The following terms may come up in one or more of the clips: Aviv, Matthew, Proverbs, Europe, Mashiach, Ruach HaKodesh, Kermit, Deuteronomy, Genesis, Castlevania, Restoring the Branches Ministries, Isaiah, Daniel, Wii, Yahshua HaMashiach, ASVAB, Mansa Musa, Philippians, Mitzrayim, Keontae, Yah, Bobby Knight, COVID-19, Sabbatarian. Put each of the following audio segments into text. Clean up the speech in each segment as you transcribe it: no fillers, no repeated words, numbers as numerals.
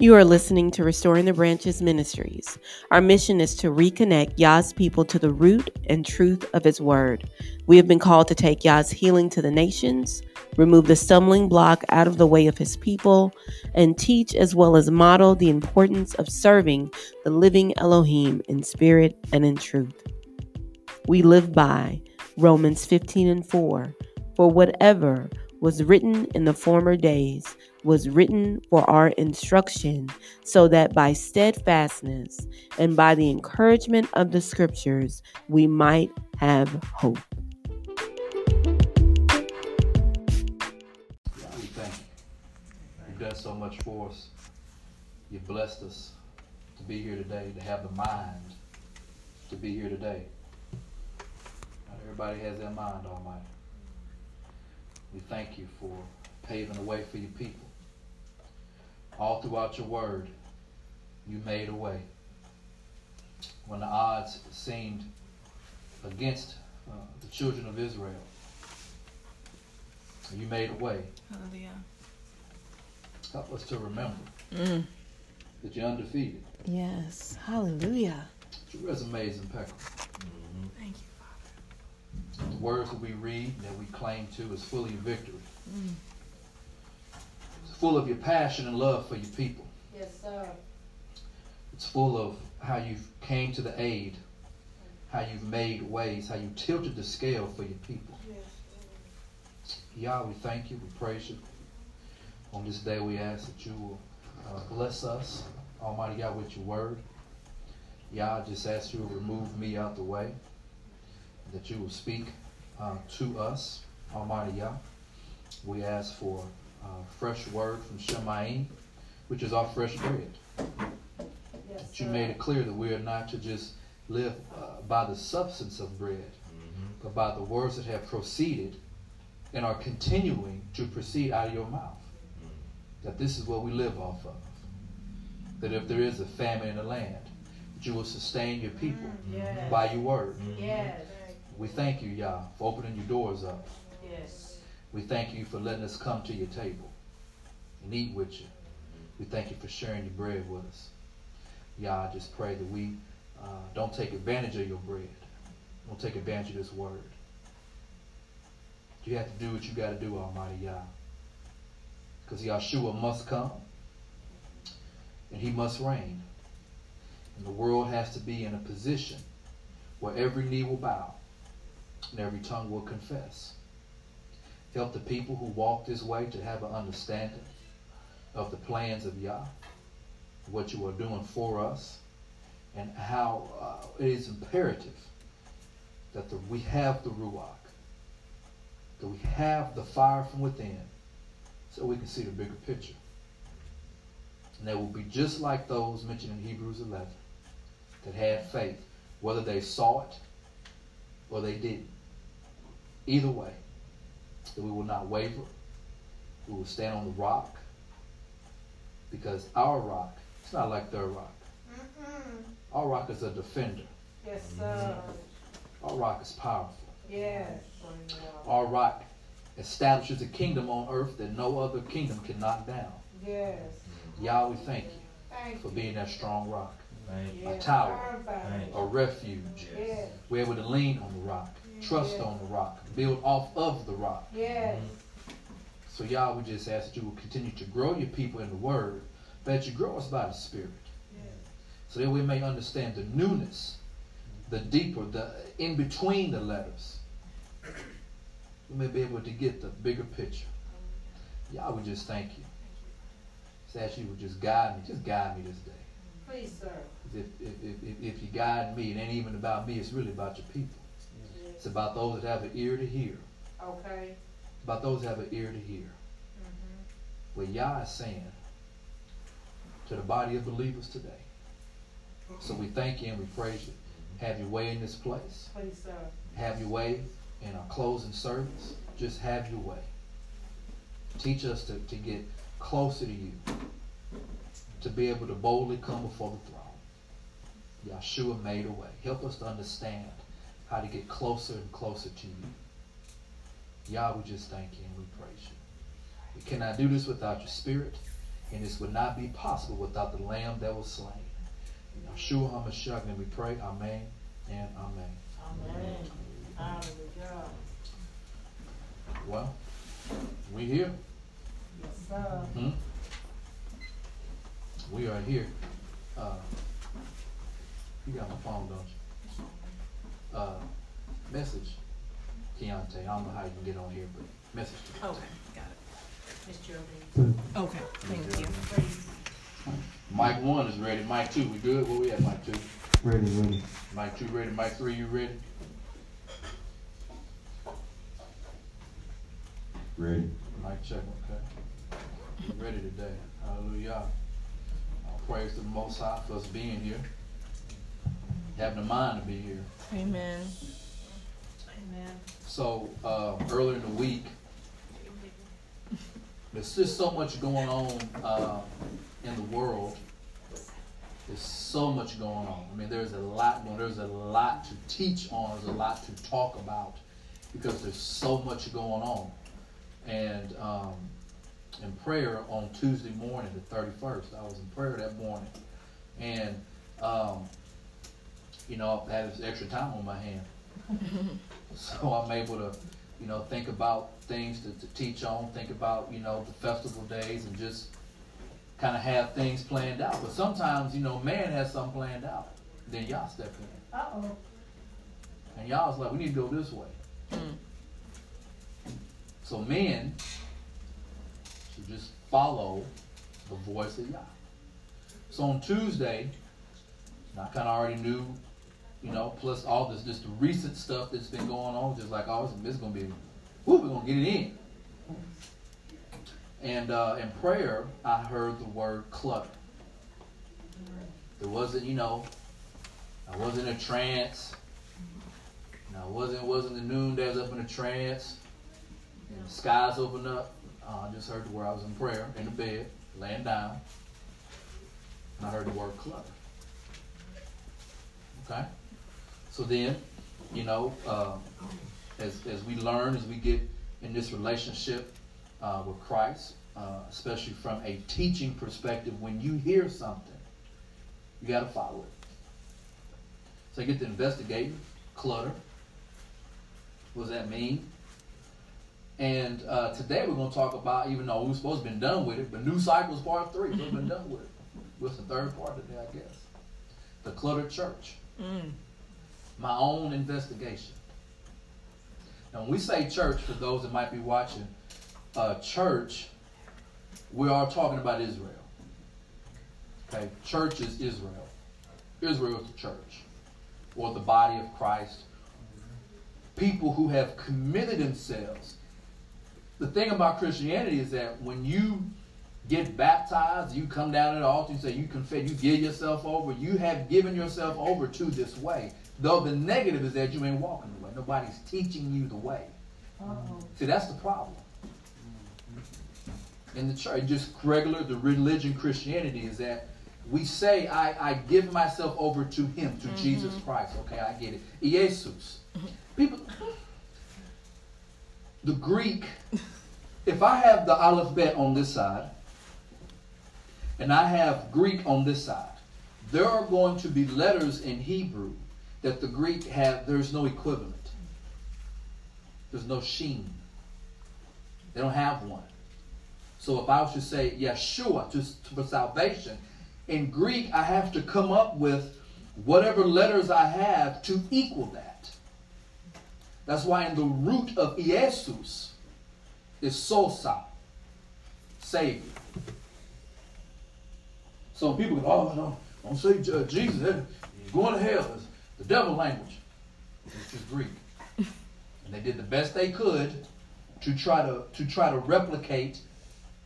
You are listening to Restoring the Branches Ministries. Our mission is to reconnect Yah's people to the root and truth of His Word. We have been called to take Yah's healing to the nations, remove the stumbling block out of the way of His people, and teach as well as model the importance of serving the living Elohim in spirit and in truth. We live by Romans 15:4, for whatever was written in the former days was written for our instruction, so that by steadfastness and by the encouragement of the scriptures, we might have hope. We thank you. You've done so much for us. You've blessed us to be here today, to have the mind to be here today. Not everybody has their mind, Almighty. We thank you for paving the way for your people. All throughout your word, you made a way. When the odds seemed against the children of Israel, you made a way. Hallelujah. Help us to remember that you're undefeated. Yes. Hallelujah. Your resume is impeccable. Mm-hmm. Thank you. The words that we read, that we claim to, is full of your victory. Mm. It's full of your passion and love for your people. Yes, sir. It's full of how you came to the aid, how you've made ways, how you tilted the scale for your people. Yes. Yah, we thank you. We praise you. On this day, we ask that you will bless us, Almighty God, with your word. Yah, I just ask you to remove me out the way, that you will speak to us, Almighty Yah. We ask for a fresh word from Shemayim, which is our fresh bread. Yes, that you made it clear that we are not to just live by the substance of bread, but by the words that have proceeded and are continuing to proceed out of your mouth. That this is what we live off of. That if there is a famine in the land, that you will sustain your people by your word. Yes. We thank you, Yah, for opening your doors up. Yes. We thank you for letting us come to your table and eat with you. We thank you for sharing your bread with us. Yah, I just pray that we don't take advantage of your bread. Don't take advantage of this word. You have to do what you got to do, Almighty Yah. Because Yahshua must come and he must reign. And the world has to be in a position where every knee will bow and every tongue will confess. Help the people who walk this way to have an understanding of the plans of Yah, what you are doing for us, and how it is imperative that we have the Ruach, that we have the fire from within, so we can see the bigger picture. And they will be just like those mentioned in Hebrews 11 that had faith, whether they saw it or they didn't. Either way, that we will not waver. We will stand on the rock, because our rock, it's not like their rock. Our rock is a defender. Yes, sir. Our rock is powerful. Yes. Our rock establishes a kingdom on earth that no other kingdom can knock down. Yes. Yahweh, thank you for being that strong rock. A tower, a refuge. Yes. We're able to lean on the rock, trust on the rock, build off of the rock. Yes. So, Yah, we just ask that you will continue to grow your people in the word, that you grow us by the Spirit, so that we may understand the newness, the deeper, the in between the letters. We may be able to get the bigger picture. Yah, we just thank you. Just ask you would just guide me this day. Please, sir. If you guide me, it ain't even about me. It's really about your people. Yes. It's about those that have an ear to hear. Okay. It's about those that have an ear to hear. What Yah is saying to the body of believers today. So we thank you and we praise you. Have your way in this place. Please, sir. Have your way in our closing service. Just have your way. Teach us to get closer to you, to be able to boldly come before the throne. Yahshua made a way. Help us to understand how to get closer and closer to you. Yah, we just thank you and we praise you. We cannot do this without your Spirit. And this would not be possible without the Lamb that was slain. In Yahshua HaMashiach, and we pray, amen and amen. Amen. Hallelujah. Well, we here. Yes, sir. We are here. You got my phone, don't you? Message Keontae. I don't know how you can get on here, but message Keontae. Okay, got it. Miss Geraldine. Okay, thank you. Mike 1 is ready. Mike 2, we good? Where we at, Mike 2? Ready. Mike 2 ready. Mike 3, you ready? Ready. Mike check, okay. We're ready today. Hallelujah. Praise the Most High for us being here. Having the mind to be here. Amen. Amen. So, earlier in the week, there's just so much going on in the world. There's so much going on. I mean, there's a lot going on. There's a lot to teach on. There's a lot to talk about because there's so much going on. And in prayer on Tuesday morning, the 31st, I was in prayer that morning. And, I had this extra time on my hand. So I'm able to, think about things to teach on, think about, the festival days and just kind of have things planned out. But sometimes, man has something planned out. Then y'all step in. Uh-oh. And y'all's like, we need to go this way. Mm. So men should just follow the voice of Yah. So on Tuesday, I kind of already knew, plus all this, just the recent stuff that's been going on, just like, this is going to be, we're going to get it in. And in prayer, I heard the word clutter. It wasn't, I wasn't in a trance. I wasn't the noondays up in a trance. And the skies opened up. I just heard the word. I was in prayer, in the bed, laying down. And I heard the word clutter. Okay? So then, as we learn, as we get in this relationship with Christ, especially from a teaching perspective, when you hear something, you got to follow it. So I get to investigate clutter. What does that mean? And today we're going to talk about, even though we were supposed to have been done with it, but New Cycles Part 3, we've been done with it. What's the third part today, I guess? The cluttered church. Mm. My own investigation. Now, when we say church, for those that might be watching, church, we are talking about Israel. Okay, church is Israel. Israel is the church, or the body of Christ. People who have committed themselves. The thing about Christianity is that when you get baptized, you come down at the altar, you say, you confess, you give yourself over, you have given yourself over to this way. Though the negative is that you ain't walking the way. Nobody's teaching you the way. Uh-oh. See, that's the problem. In the church, just regular, the religion Christianity is that we say, I give myself over to him, to Jesus Christ. Okay, I get it. Iesus. People, the Greek, if I have the alphabet on this side, and I have Greek on this side, there are going to be letters in Hebrew that the Greek have, there's no equivalent. There's no sheen. They don't have one. So if I was to say Yeshua for salvation, in Greek I have to come up with whatever letters I have to equal that. That's why in the root of Iesus is Sosa, Savior. So people go, don't say Jesus, he's going to hell. It's the devil language, which is Greek. And they did the best they could to try to replicate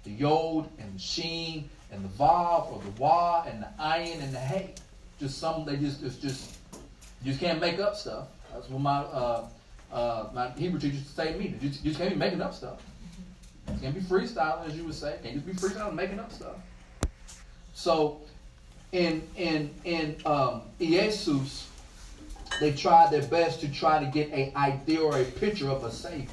the Yod and the Sheen and the Vav or the Wa and the Ayin and the Hey. Just some, you just can't make up stuff. That's what my Hebrew teacher used to say to me. You just can't be making up stuff. You can't be freestyling, as you would say. You can't just be freestyling and making up stuff. So, in Iesus, they tried their best to get an idea or a picture of a Savior.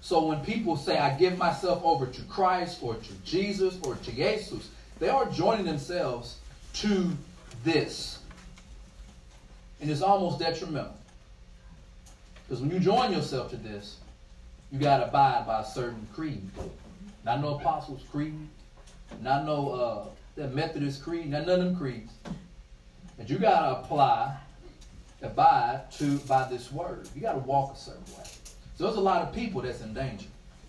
So when people say, I give myself over to Christ or to Jesus or to Iesus, they are joining themselves to this. And it's almost detrimental. Because when you join yourself to this, you got to abide by a certain creed. Not no Apostles' Creed, not no that Methodist Creed, not none of them creeds. And you got to abide by this word. You got to walk a certain way. So there's a lot of people that's in danger.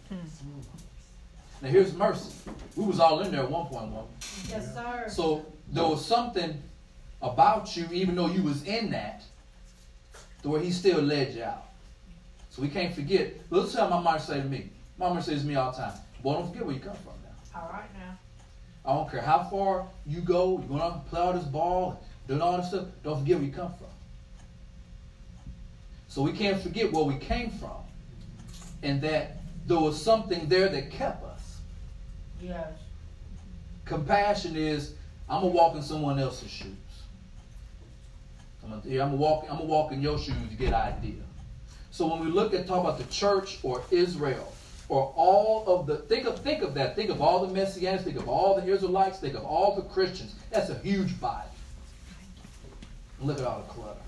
Now here's mercy. We was all in there at one point, woman. Yes, sir. So there was something about you, even though you was in that, where he still led you out. So we can't forget. Let's tell my mom say to me. Mama says to me all the time, boy, don't forget where you come from now. All right now. I don't care how far you go, you're going to play all this ball, doing all this stuff. Don't forget where you come from. So we can't forget where we came from. And that there was something there that kept us. Yes. Compassion is, I'm going to walk in someone else's shoes. I'm going to walk in your shoes to get an idea. So when we look at talk about the church or Israel or all of the, think of that. Think of all the Messianics. Think of all the Israelites. Think of all the Christians. That's a huge body. Look at all the clutter.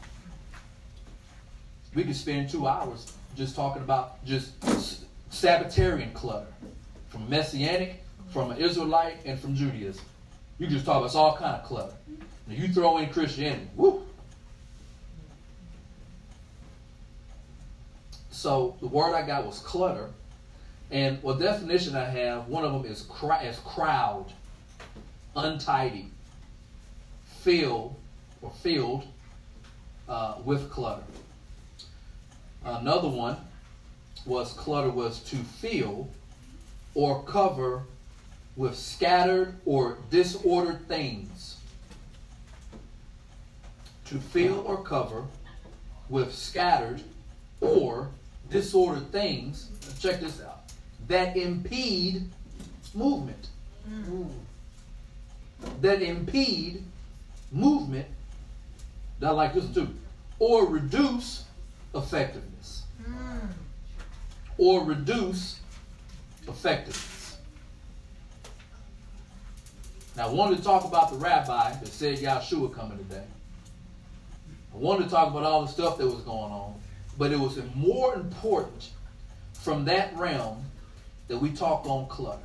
We could spend 2 hours just talking about just Sabbatarian clutter from Messianic, from an Israelite, and from Judaism. You just talk about all kind of clutter. Now you throw in Christianity, whoo. So the word I got was clutter, and what definition I have, one of them is crowd, untidy, filled with clutter. Another one was clutter was to fill or cover with scattered or disordered things. To fill or cover with scattered or disordered things, check this out, that impede movement. That impede movement, that I like this too, or reduce effectiveness. Or reduce effectiveness. Now, I wanted to talk about the rabbi that said Yahshua coming today. I wanted to talk about all the stuff that was going on, but it was more important from that realm that we talk on clutter.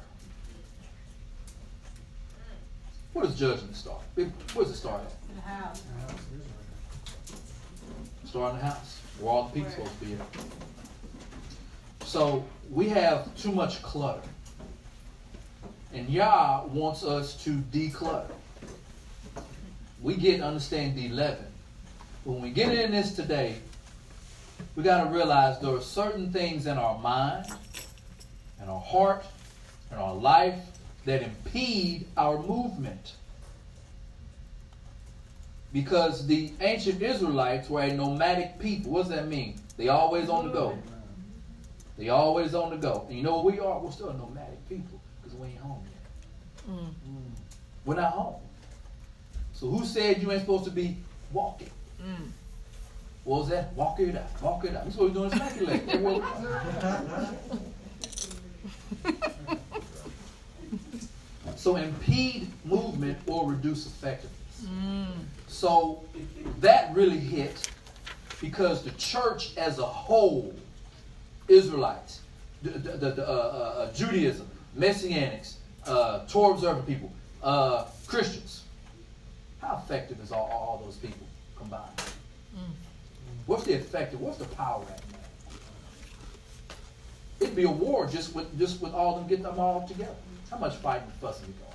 Where does judgment start? Where's it start at? In the house. Start in the house. Where all the people supposed to be at. So we have too much clutter. And Yah wants us to declutter. We get understanding D11. When we get in this today, we got to realize there are certain things in our mind, in our heart, in our life that impede our movement. Because the ancient Israelites were a nomadic people. What does that mean? They always on the go. They always on the go. And you know what we are? We're still a nomadic people because we ain't home yet. We're not home. So who said you ain't supposed to be walking? What was that? Walk it out. Walk it out. That's what we're doing. So impede movement or reduce effectiveness. So that really hit because the church as a whole, Israelites, Judaism, Messianics, Torah observant people, Christians. How effective is all those people combined? What's the effective? What's the power at? It'd be a war just with all of them, getting them all together. How much fighting and fussing is going on?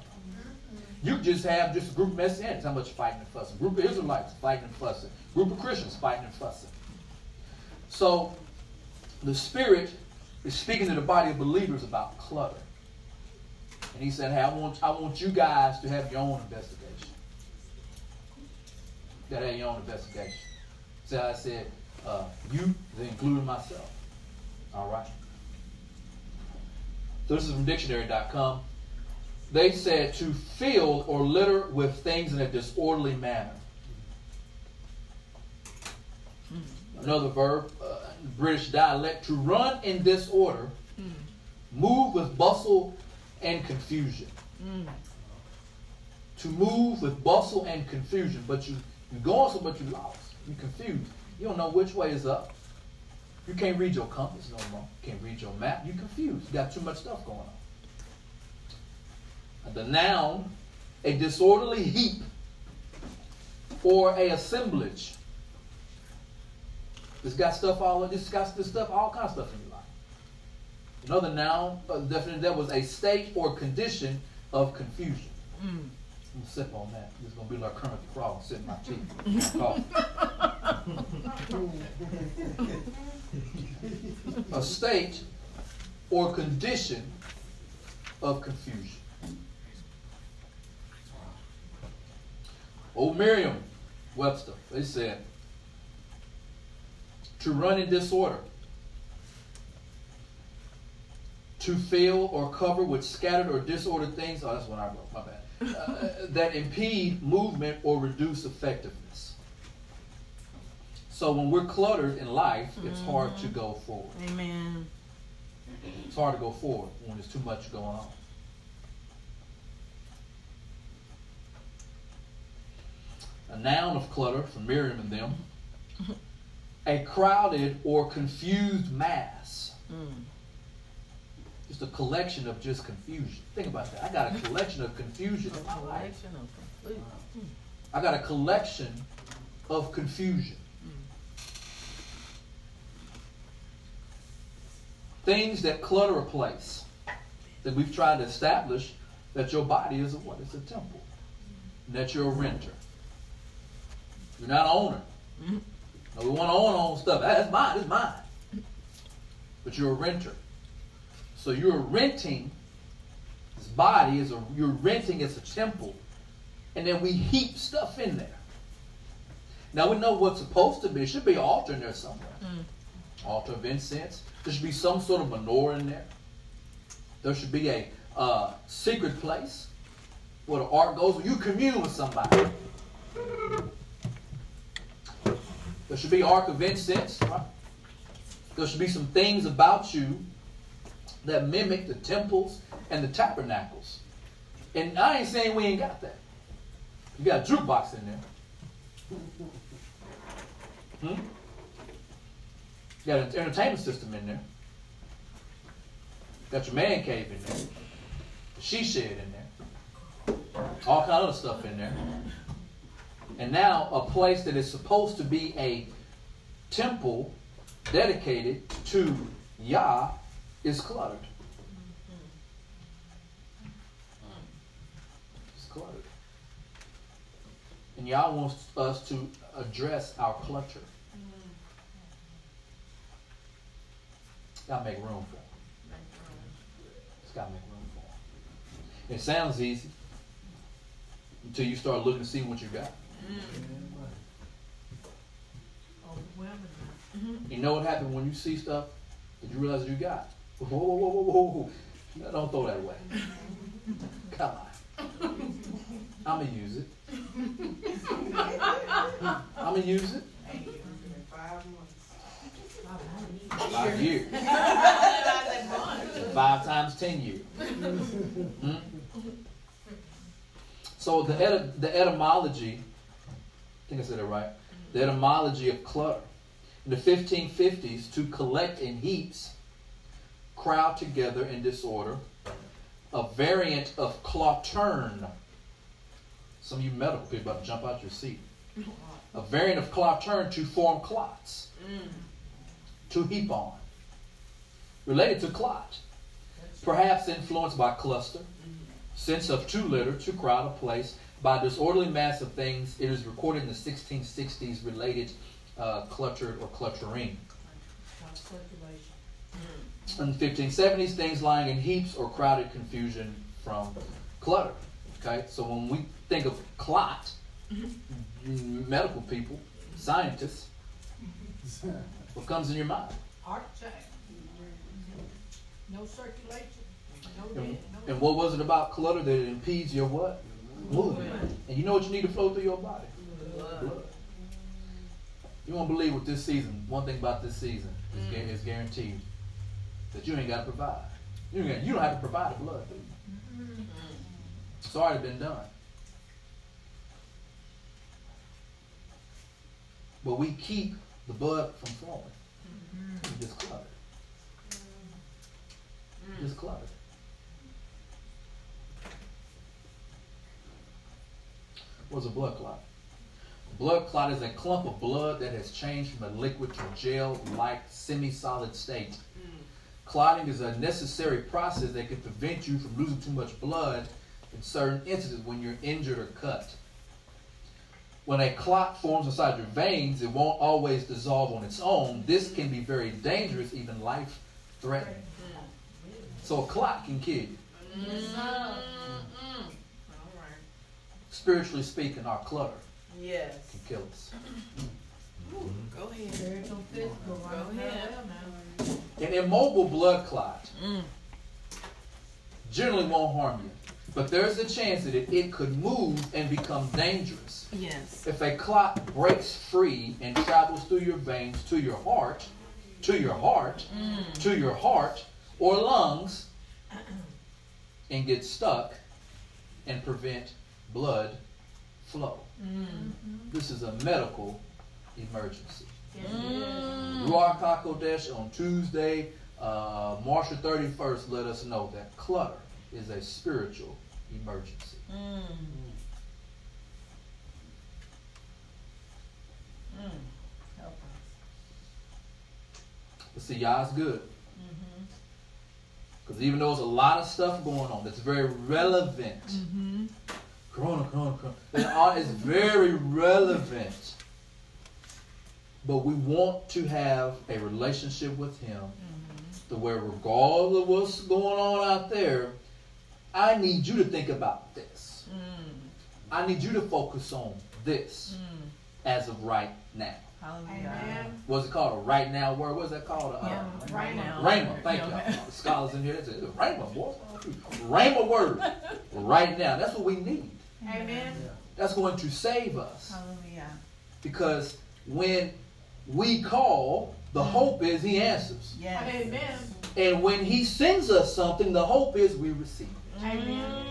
You just have just a group of Messianics, how much fighting and fussing. Group of Israelites, fighting and fussing. Group of Christians, fighting and fussing. So, the Spirit is speaking to the body of believers about clutter. And he said, hey, I want you guys to have your own investigation. You gotta have your own investigation. So I said, you, then including myself. All right? So this is from dictionary.com. They said to fill or litter with things in a disorderly manner. Another verb, British dialect, to run in disorder Move with bustle and confusion. Mm. To move with bustle and confusion. But you're going so much you lost. You're confused. You don't know which way is up. You can't read your compass no more. You can't read your map. You're confused. You got too much stuff going on. The noun, a disorderly heap or a assemblage. It's got all kinds of stuff in your life. Another noun, definitely, that was a state or condition of confusion. Mm. I'm going to sip on that. It's going to be like Kermit the Frog sitting my teeth. A state or condition of confusion. Old Merriam-Webster, they said, to run in disorder, to fill or cover with scattered or disordered things. Oh, that's what I wrote, my bad. That impede movement or reduce effectiveness. So when we're cluttered in life, it's hard to go forward. Amen. It's hard to go forward when there's too much going on. A noun of clutter from Miriam and them. A crowded or confused mass. Mm. Just a collection of just confusion. Think about that. I got a collection of confusion in my life. I got a collection of confusion. Things that clutter a place that we've tried to establish that your body is a what? It's a temple. And that you're a renter. You're not an owner. No, we want to own our own stuff. That's mine. It's mine. But you're a renter. So you're renting this body, you're renting as a temple, and then we heap stuff in there. Now we know what's supposed to be. It should be an altar in there somewhere. Mm. Altar of incense. There should be some sort of menorah in there. There should be a secret place where the ark goes, where you commune with somebody. There should be an ark of incense. Right? There should be some things about you that mimic the temples and the tabernacles. And I ain't saying we ain't got that. You got a jukebox in there. Hmm? You got an entertainment system in there. You got your man cave in there. The she shed in there. All kind of other stuff in there. And now a place that is supposed to be a temple dedicated to Yah is cluttered. It's cluttered. And Yah wants us to address our clutter. Gotta make room for it. It's gotta make room for it. It sounds easy until you start looking to see what you got. You know what happens when you see stuff that you realize you got? Whoa. Don't throw that away. Come on. I'm going to use it. I'm going to use it. 5 years. 5 times 10 years. Hmm? So the etymology, I think I said it right, the etymology of clutter. In the 1550s, to collect in heaps, crowd together in disorder, a variant of clautern. Some of you medical people about to jump out your seat. A variant of clautern to form clots. Mm. To heap on. Related to clot. Perhaps influenced by cluster. Sense of to litter, to crowd, a place. By disorderly mass of things, it is recorded in the 1660s related cluttered or cluttering. In the 1570s, things lying in heaps or crowded confusion from clutter. Okay, so when we think of clot, medical people, scientists, what comes in your mind? Heart attack. No circulation. And what was it about clutter that it impedes your what? Movement. And you know what you need to flow through your body? Blood. You won't believe what this season, one thing about this season is guaranteed, that you ain't got to provide. You don't have to provide the blood, do you? It's already been done. But we keep the blood from flowing. It's just cluttered. Just cluttered. What's a blood clot? A blood clot is a clump of blood that has changed from a liquid to a gel-like semi-solid state. Clotting is a necessary process that can prevent you from losing too much blood in certain instances when you're injured or cut. When a clot forms inside your veins, it won't always dissolve on its own. This can be very dangerous, even life-threatening. So a clot can kill you. Spiritually speaking, our clutter can kill us. Go ahead. Spiritual, physical. Go ahead. An immobile blood clot generally won't harm you, but there's a chance that it could move and become dangerous. Yes. If a clot breaks free and travels through your veins to your heart, to your heart or lungs, and gets stuck and prevent blood flow. This is a medical emergency. Ruach HaKodesh on Tuesday, March 31st, let us know that clutter is a spiritual emergency. Help us. But see, Yah's good. Because even though there's a lot of stuff going on that's very relevant, corona, it's very relevant. But we want to have a relationship with Him to where, regardless of what's going on out there, I need you to think about this. I need you to focus on this as of right now. Hallelujah. What's it called? A right now word? What's that called? Right now. Rhema. Thank you. The scholars in here, that's it. Rhema, boy. Rhema word. Right now. That's what we need. Amen. Yeah. That's going to save us. Hallelujah. Because when we call, the hope is He answers. Yes. Amen. And when He sends us something, the hope is we receive it. Amen.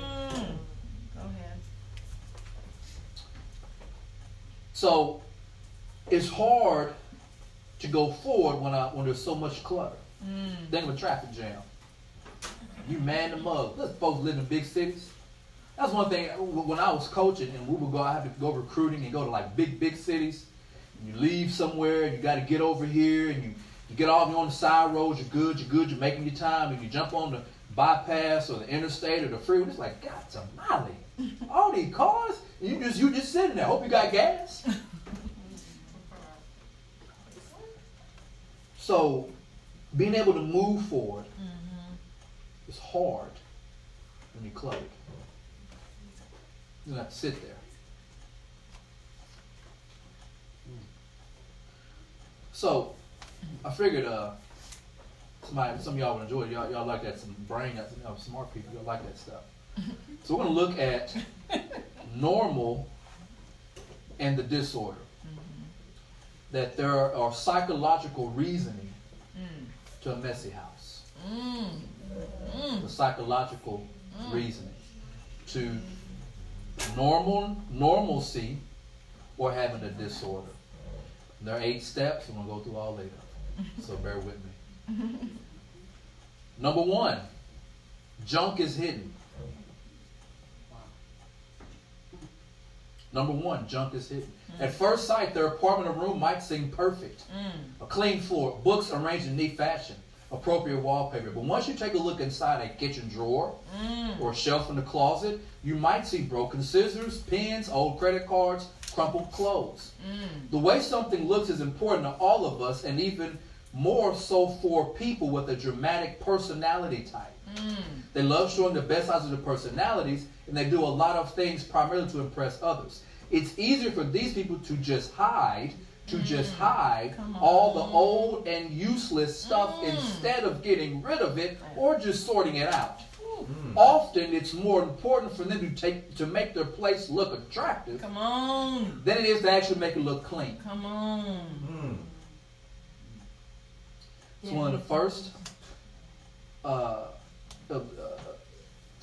Go ahead. So it's hard to go forward when there's so much clutter. Think of a traffic jam. You man the mug. Those folks live in big cities. That's one thing. When I was coaching and we would go, I had to go recruiting and go to like big cities. You leave somewhere, and you got to get over here, and you get off on the side roads, you're good, you're making your time, and you jump on the bypass or the interstate or the freeway. It's like, God, it's a molly. All these cars, and you just sitting there. Hope you got gas. So being able to move forward is hard when you're cluttered. You don't have to sit there. So, I figured some of y'all would enjoy it. Y'all like that, some brain, some smart people. Y'all like that stuff. So we're going to look at normal and the disorder. That there are psychological reasoning to a messy house. The psychological reasoning to normalcy or having a disorder. There are 8 steps. I'm going to go through all 8 of them. So bear with me. Number 1, junk is hidden. At first sight, their apartment or room might seem perfect. A clean floor, books arranged in neat fashion, appropriate wallpaper. But once you take a look inside a kitchen drawer or a shelf in the closet, you might see broken scissors, pens, old credit cards, crumpled clothes. The way something looks is important to all of us, and even more so for people with a dramatic personality type. They love showing the best sides of their personalities, and they do a lot of things primarily to impress others. It's easier for these people to just hide, all the old and useless stuff instead of getting rid of it or just sorting it out. Often it's more important for them to make their place look attractive than it is to actually make it look clean. It's one of the first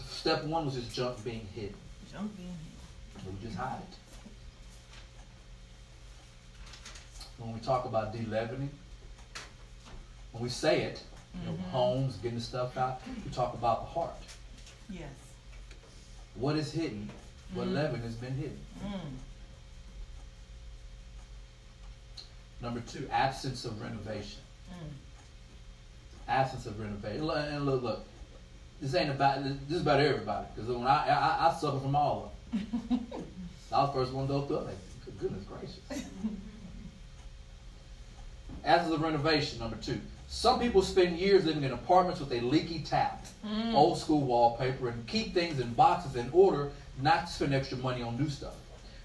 step one was just junk being hidden. Junk being hidden. We just hide it. When we talk about de-leavening, when we say it, you know, homes, getting the stuff out, we talk about the heart. Yes. What is hidden? What leaven has been hidden? Number two, absence of renovation. Absence of renovation. And look, this is about everybody. Because when I suffer from all of them. I was the first one to go through it. Like, goodness gracious. Absence of renovation, number two. Some people spend years living in apartments with a leaky tap, old school wallpaper, and keep things in boxes in order not to spend extra money on new stuff.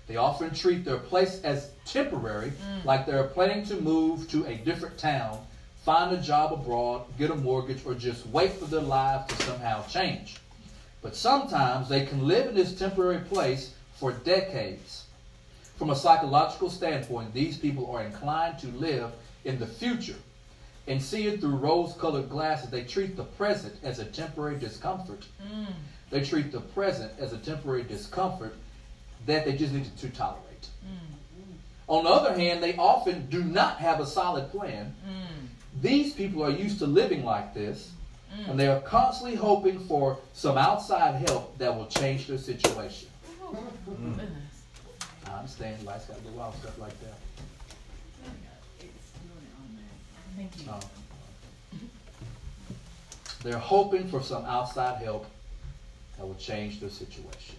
They often treat their place as temporary, like they're planning to move to a different town, find a job abroad, get a mortgage, or just wait for their lives to somehow change. But sometimes they can live in this temporary place for decades. From a psychological standpoint, these people are inclined to live in the future and see it through rose-colored glasses. They treat the present as a temporary discomfort. They treat the present as a temporary discomfort that they just need to tolerate. On the other hand, they often do not have a solid plan. These people are used to living like this, and they are constantly hoping for some outside help that will change their situation. I understand the lights got to go out, stuff like that. Thank you. They're hoping for some outside help that will change their situation.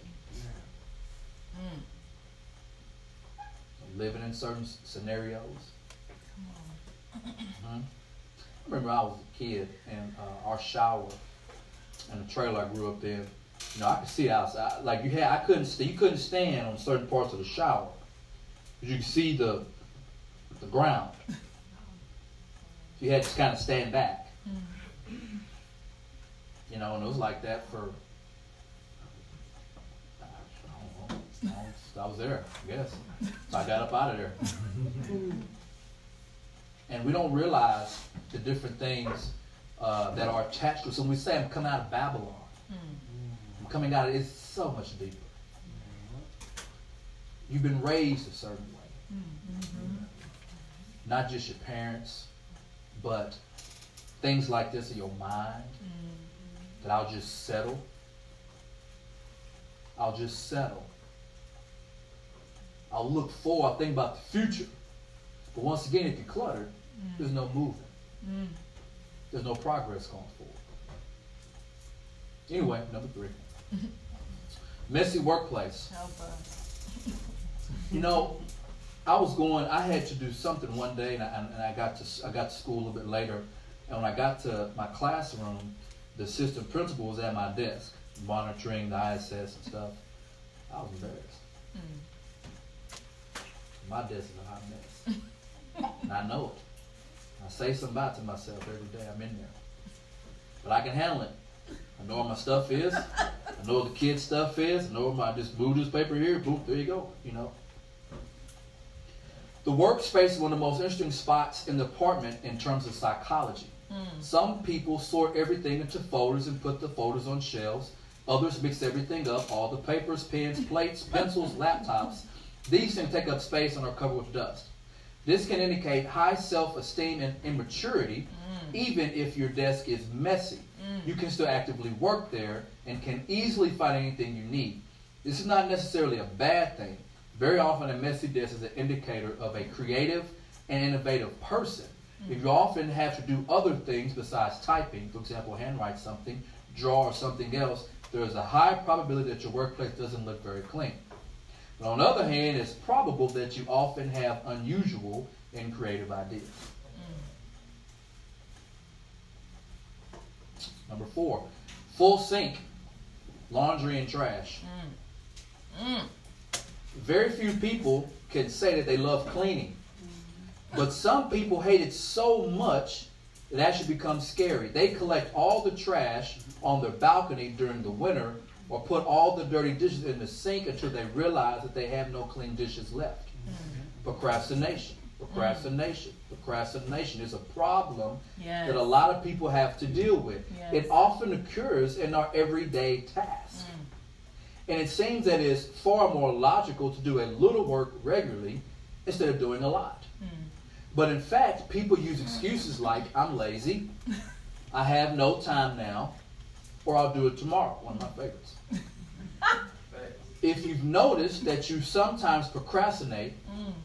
Living in certain scenarios. I remember I was a kid, and our shower and the trailer I grew up in, you know, I could see outside. Like you couldn't stand on certain parts of the shower. You could see the ground. You had to just kind of stand back. You know, and it was like that for, I don't know, I was there, I guess. So I got up out of there. And we don't realize the different things that are attached to us. So when we say, I'm coming out of Babylon, I'm coming out of it, it's so much deeper. You've been raised a certain way. Not just your parents, but things like this in your mind, that I'll just settle. I'll just settle. I'll look forward. I'll think about the future. But once again, if you're cluttered, there's no moving. There's no progress going forward. Anyway, number three. Messy workplace. Help us. You know, I had to do something one day, and I got to school a little bit later. And when I got to my classroom, the assistant principal was at my desk, monitoring the ISS and stuff. I was embarrassed. My desk is a hot mess. And I know it. I say something about it to myself every day I'm in there. But I can handle it. I know where my stuff is. I know where the kids' stuff is. I know where my, just move this paper here, boom, there you go, you know. The workspace is one of the most interesting spots in the apartment in terms of psychology. Some people sort everything into folders and put the folders on shelves. Others mix everything up, all the papers, pens, plates, pencils, laptops. These things take up space and are covered with dust. This can indicate high self-esteem and immaturity. Even if your desk is messy, you can still actively work there and can easily find anything you need. This is not necessarily a bad thing. Very often a messy desk is an indicator of a creative and innovative person. If you often have to do other things besides typing, for example, handwrite something, draw or something else, there is a high probability that your workplace doesn't look very clean. But on the other hand, it's probable that you often have unusual and creative ideas. Number four, full sink, laundry and trash. Very few people can say that they love cleaning. But some people hate it so much that it actually becomes scary. They collect all the trash on their balcony during the winter or put all the dirty dishes in the sink until they realize that they have no clean dishes left. Procrastination. procrastination. It's a problem that a lot of people have to deal with. It often occurs in our everyday task. And it seems that it's far more logical to do a little work regularly instead of doing a lot. But in fact, people use excuses like, I'm lazy, I have no time now, or I'll do it tomorrow. One of my favorites. If you've noticed that you sometimes procrastinate,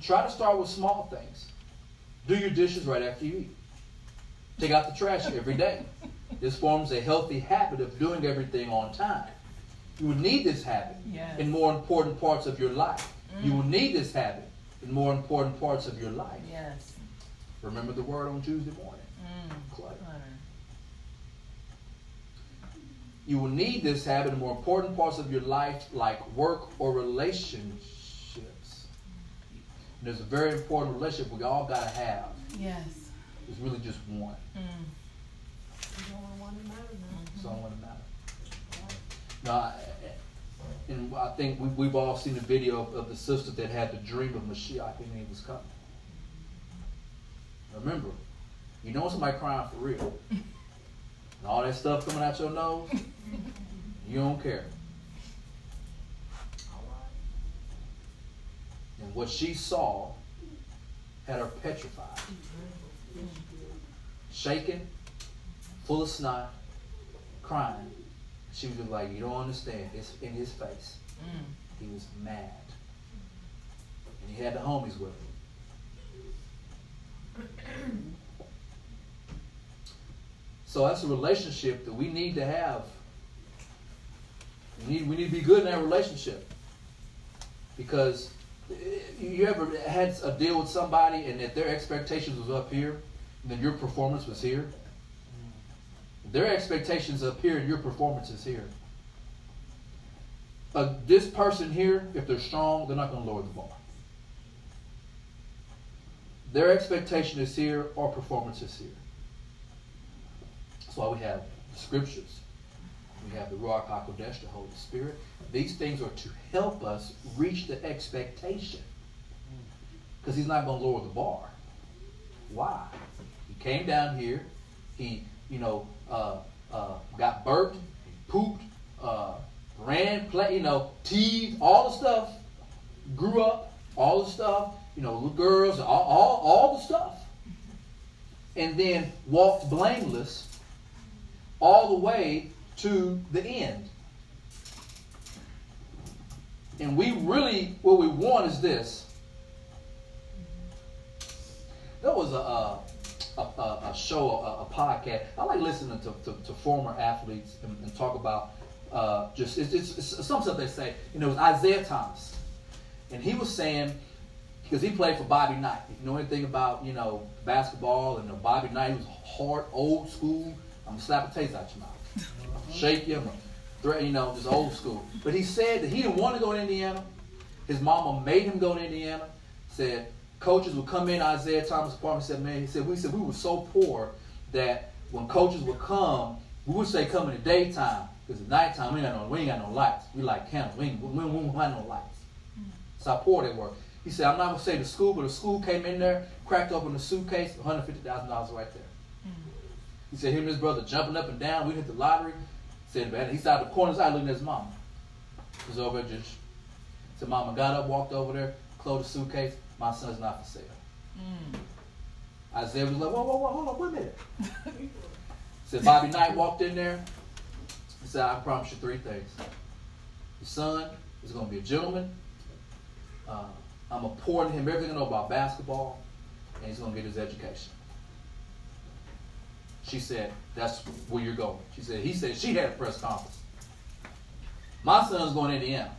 try to start with small things. Do your dishes right after you eat. Take out the trash every day. This forms a healthy habit of doing everything on time. You will need this habit in more important parts of your life. You will need this habit in more important parts of your life. Yes. Remember the word on Tuesday morning. Clutter. You will need this habit in more important parts of your life, like work or relationships. And there's a very important relationship we all got to have. Yes. It's really just one. You don't want one to matter now. It's not one to matter. Now, and I think we've all seen the video of the sister that had the dream of Mashiach and he was coming. Remember, you know somebody crying for real. And all that stuff coming out your nose, you don't care. And what she saw had her petrified, shaken, full of snot, crying. She was just like, you don't understand. It's in his face. He was mad. And he had the homies with him. So that's a relationship that we need to have. We need to be good in that relationship. Because you ever had a deal with somebody and that their expectations was up here, and then your performance was here? Their expectations up here and your performance is here. This person here, if they're strong, they're not going to lower the bar. Their expectation is here, our performance is here. That's why we have the scriptures. We have the Ruach HaKodesh, the Holy Spirit. These things are to help us reach the expectation. Because he's not going to lower the bar. Why? He came down here. He, got burped, pooped, ran, played, teased, all the stuff, grew up, all the stuff, little girls, all the stuff. And then walked blameless all the way to the end. And what we want is this. There was a show, a podcast. I like listening to former athletes and talk about just some stuff they say. It was Isaiah Thomas, and he was saying, because he played for Bobby Knight. If you know anything about basketball and Bobby Knight, he was hard, old school. I'm gonna slap a taste out your mouth, shake you, threaten, just old school. But he said that he didn't want to go to Indiana. His mama made him go to Indiana. Said. Coaches would come in Isaiah Thomas' apartment and said, man, he said, we were so poor that when coaches would come, we would say come in the daytime, because at nighttime we ain't got no lights. We like candles. We ain't got no lights. That's how poor they were. He said, I'm not going to say the school, but the school came in there, cracked open the suitcase, $150,000 right there. He said, him and his brother jumping up and down, we hit the lottery. He said, man, he's out of the corner, he's out looking at his mama. He was over there just, said, mama got up, walked over there, closed the suitcase. My son's not for sale. Isaiah was like, whoa, hold on, wait a minute. He said, Bobby Knight walked in there. He said, I promise you three things. Your son is going to be a gentleman. I'm going to pour into him everything I know about basketball, and he's going to get his education. She said, that's where you're going. He said she had a press conference. My son's going to Indiana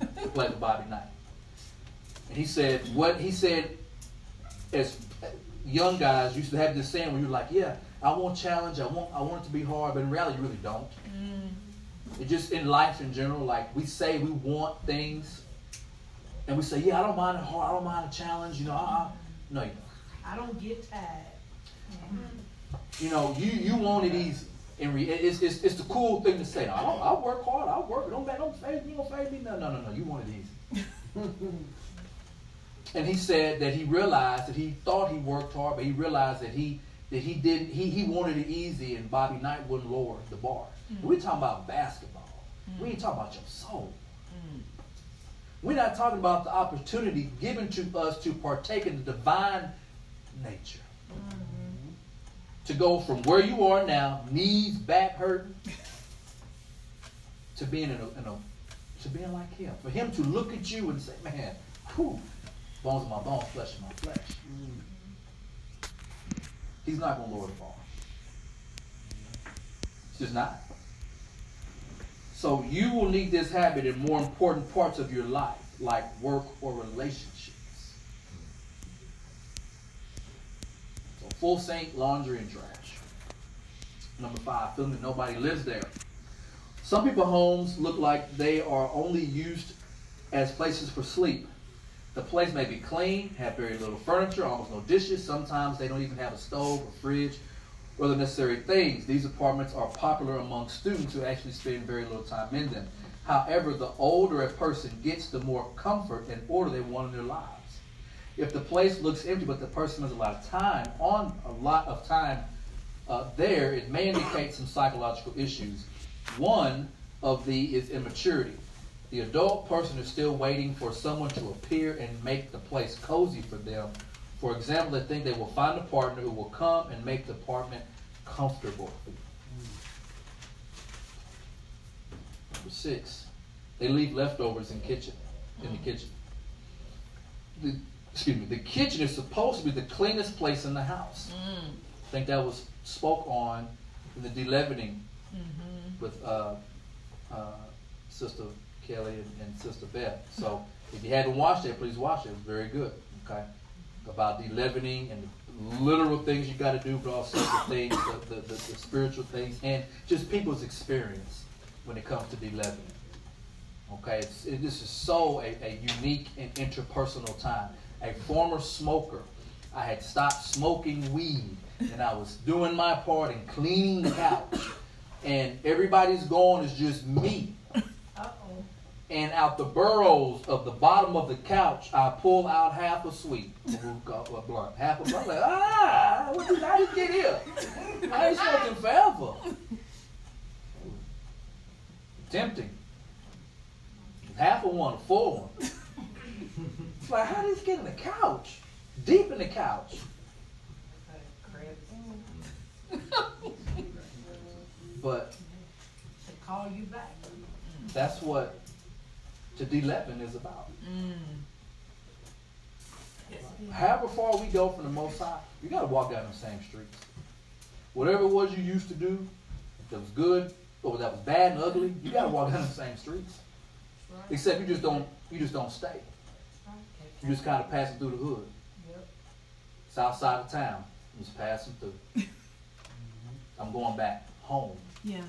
to play with Bobby Knight. And he said, as young guys used to have this saying where you're like, yeah, I want challenge, I want it to be hard, but in reality you really don't. It's just in life in general, like we say we want things, and we say, yeah, I don't mind it hard, I don't mind a challenge, No, you don't. I don't get tired. You want it easy. It's the cool thing to say. No, I work hard, I work, don't faze me, no. You want it easy. And he said that he realized that he thought he worked hard, but he realized that he didn't. He wanted it easy, and Bobby Knight wouldn't lower the bar. Mm-hmm. We're talking about basketball. Mm-hmm. We ain't talking about your soul. Mm-hmm. We're not talking about the opportunity given to us to partake in the divine nature. Mm-hmm. To go from where you are now, knees, back hurting, to being to being like him. For him to look at you and say, man, whew, bones of my bones, flesh of my flesh. Mm. He's not going to lower the bar. It's just not. So you will need this habit in more important parts of your life, like work or relationships. So full sink, laundry, and trash. Number 5, feeling that nobody lives there. Some people's homes look like they are only used as places for sleep. The place may be clean, have very little furniture, almost no dishes. Sometimes they don't even have a stove or fridge or the necessary things. These apartments are popular among students who actually spend very little time in them. However, the older a person gets, the more comfort and order they want in their lives. If the place looks empty, but the person has a lot of time there, it may indicate some psychological issues. One of these is immaturity. The adult person is still waiting for someone to appear and make the place cozy for them. For example, they think they will find a partner who will come and make the apartment comfortable. Number 6, they leave leftovers in the kitchen. The kitchen is supposed to be the cleanest place in the house. Mm. I think that was spoke on in the deleavening. Mm-hmm. With Sister Kelly and Sister Beth. So if you hadn't watched it, please watch it. It was very good. Okay, about deleavening and the literal things you got to do, but also the things, the spiritual things, and just people's experience when it comes to deleavening. Okay, this is so a unique and interpersonal time. A former smoker, I had stopped smoking weed, and I was doing my part in cleaning the couch. And everybody's gone, is just me. Uh-oh. And out the burrows of the bottom of the couch, I pull out half a sweet, a blunt, half a blunt. Like, how did you get here? I ain't smoking forever. Tempting. Half a one, a full one. It's like, how did you get in the couch? Deep in the couch. But to call you back. That's what to deleaven is about. Mm. However far we go from the Most High, you got to walk down the same streets. Whatever it was you used to do, if that was good or that was bad and ugly, you got to walk down the same streets. Right. Except you just don't stay. Right. You just kind of passing through the hood. Yep. It's outside of town. I'm just passing through. I'm going back home. Yeah.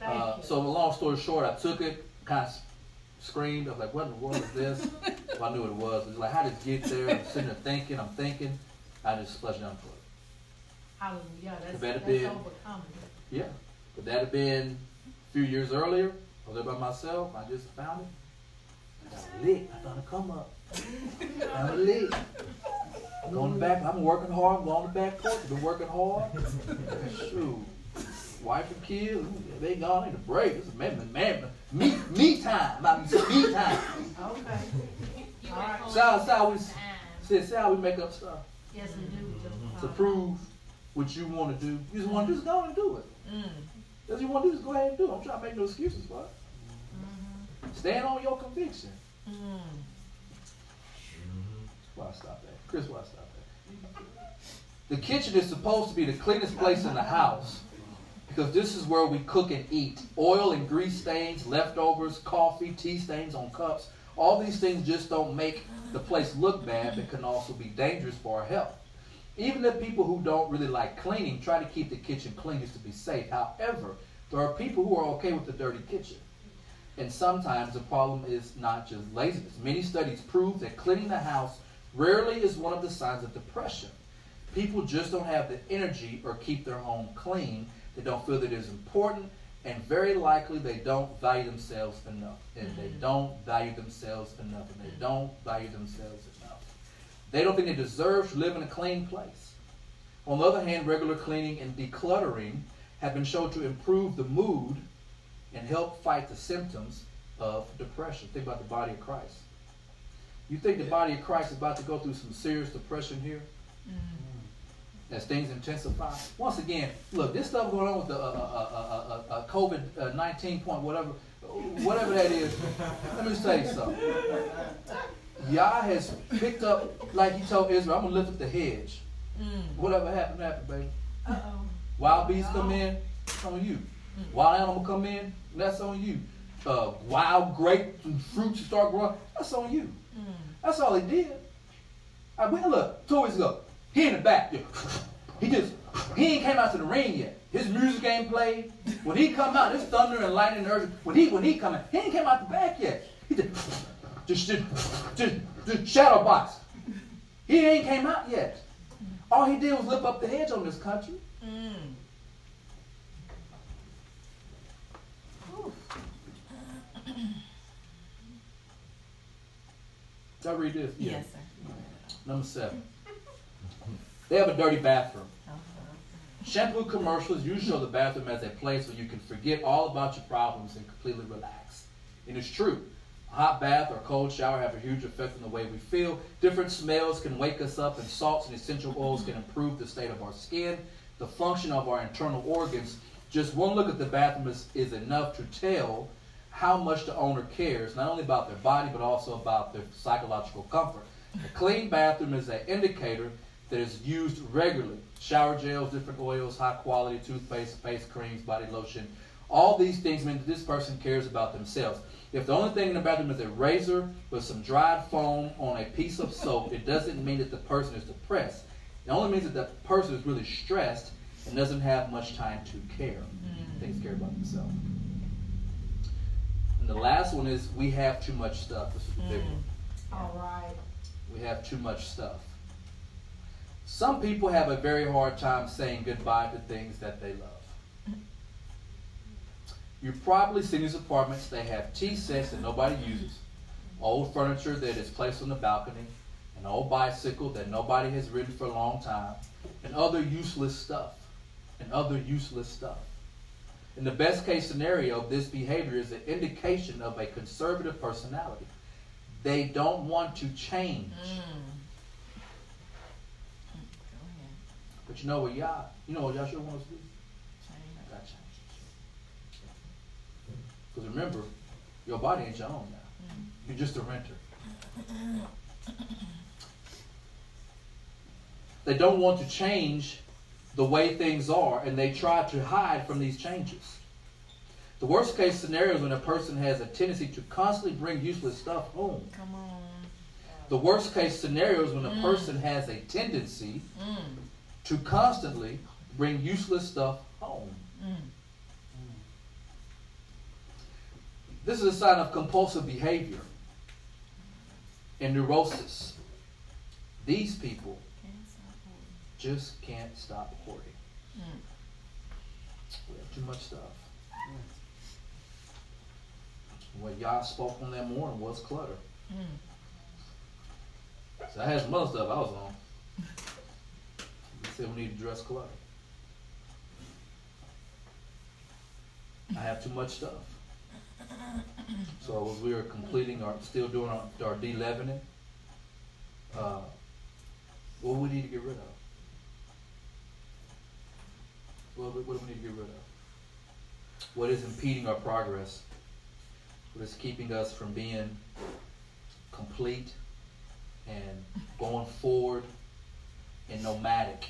Hallelujah. So long story short, I took it, kind of screamed. I was like, what in the world is this? Well, I knew what it was. It was like, how did it get there? I'm sitting there thinking, I just flushed down the toilet. Hallelujah. That's overcoming. Yeah. But that had been a few years earlier. I was there by myself. I just found it. I got lit. I found a come up. I'm lit. I'm on the back. I'm working hard. I'm on the back porch. I've been working hard. Shoot. Wife and kids, they gone. Need a break. It's me time. Me time. Okay. All right. So we make up stuff. Yes, we do. Mm-hmm. To prove what you want to do. You just want to just go and do it. Mm. That's what you want to do, just go ahead and do it. I'm trying to make no excuses for it. Mm-hmm. Stand on your conviction. Mm. Why stop that? Chris, why stop that? The kitchen is supposed to be the cleanest place in the house because this is where we cook and eat. Oil and grease stains, leftovers, coffee, tea stains on cups. All these things just don't make the place look bad, but can also be dangerous for our health. Even the people who don't really like cleaning try to keep the kitchen clean just to be safe. However, there are people who are okay with the dirty kitchen. And sometimes the problem is not just laziness. Many studies prove that cleaning the house rarely is one of the signs of depression. People just don't have the energy or keep their home clean. They don't feel that it is important. And very likely they don't value themselves enough. And they don't value themselves enough. And they don't value themselves enough. They don't think they deserve to live in a clean place. On the other hand, regular cleaning and decluttering have been shown to improve the mood and help fight the symptoms of depression. Think about the body of Christ. You think the body of Christ is about to go through some serious depression here? Mm-hmm. As things intensify? Once again, look, this stuff going on with the COVID-19 point, whatever that is, let me tell you something. Yah has picked up, like he told Israel, I'm going to lift up the hedge. Mm. Whatever happened, happened, baby. Uh-oh. Wild beasts come in, that's on you. Mm. Wild animal come in, that's on you. Wild grapes and fruits start growing, that's on you. Mm. That's all he did. I mean, look, 2 weeks ago, he in the back. Yeah. He ain't came out to the ring yet. His music ain't played. When he come out, there's thunder and lightning and earth. When he come out, he ain't came out the back yet. He just shadow box. He ain't came out yet. All he did was lift up the hedge on this country. Mm. Did I read this? Yeah. Yes, sir. Number 7. They have a dirty bathroom. Shampoo commercials usually show the bathroom as a place where you can forget all about your problems and completely relax. And it's true. A hot bath or a cold shower have a huge effect on the way we feel. Different smells can wake us up, and salts and essential oils can improve the state of our skin, the function of our internal organs. Just one look at the bathroom is enough to tell how much the owner cares, not only about their body, but also about their psychological comfort. A clean bathroom is an indicator that is used regularly. Shower gels, different oils, high quality toothpaste, face creams, body lotion. All these things mean that this person cares about themselves. If the only thing in the bathroom is a razor with some dried foam on a piece of soap, it doesn't mean that the person is depressed. It only means that the person is really stressed and doesn't have much time to care. Things care about themselves. The last one is we have too much stuff. This is the big one. All right. We have too much stuff. Some people have a very hard time saying goodbye to things that they love. You've probably seen these apartments. They have tea sets that nobody uses, old furniture that is placed on the balcony, an old bicycle that nobody has ridden for a long time, and other useless stuff. In the best case scenario, this behavior is an indication of a conservative personality. They don't want to change. But you know what Yahshua wants to do? Change. Got to change. Because remember, your body ain't your own now. You're just a renter. They don't want to change the way things are, and they try to hide from these changes. The worst case scenario is when a person has a tendency to constantly bring useless stuff home. Come on. The worst case scenario is when a person has a tendency to constantly bring useless stuff home. This is a sign of compulsive behavior and neurosis. These people just can't stop hoarding. We have too much stuff. What Yah spoke on that morning was clutter. So I had some other stuff I was on. He said we need to address clutter. I have too much stuff. So as we were completing our, still doing our de-leavening, what we need to get rid of? What do we need to get rid of? What is impeding our progress? What is keeping us from being complete and going forward and nomadic?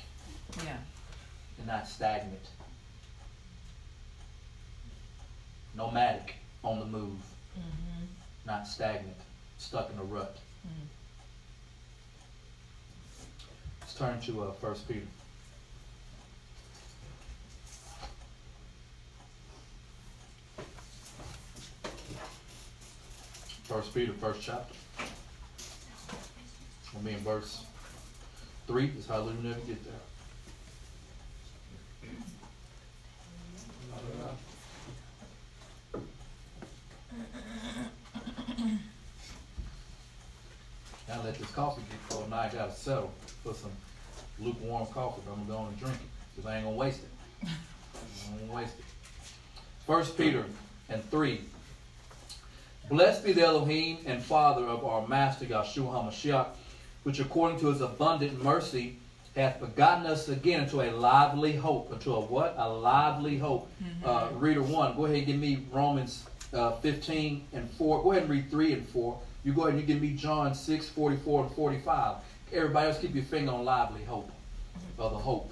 Yeah. And not stagnant. Nomadic, on the move. Mm-hmm. Not stagnant, stuck in a rut. Let's turn to 1 Peter. First Peter, 1st chapter. We'll be in verse 3. Is how we never get there. Now let this coffee get cold. Now I got to settle for some lukewarm coffee. But I'm going to go on and drink it because I ain't going to waste it. I ain't going to waste it. 1 Peter 3. Blessed be the Elohim and Father of our Master Yahshua HaMashiach, which according to his abundant mercy hath begotten us again into a lively hope. Into a what? A lively hope. Mm-hmm. Reader 1, go ahead and give me Romans 15 and 4. Go ahead and read 3 and 4. You go ahead and you give me John 6, 44 and 45. Everybody else keep your finger on lively hope. Or the hope.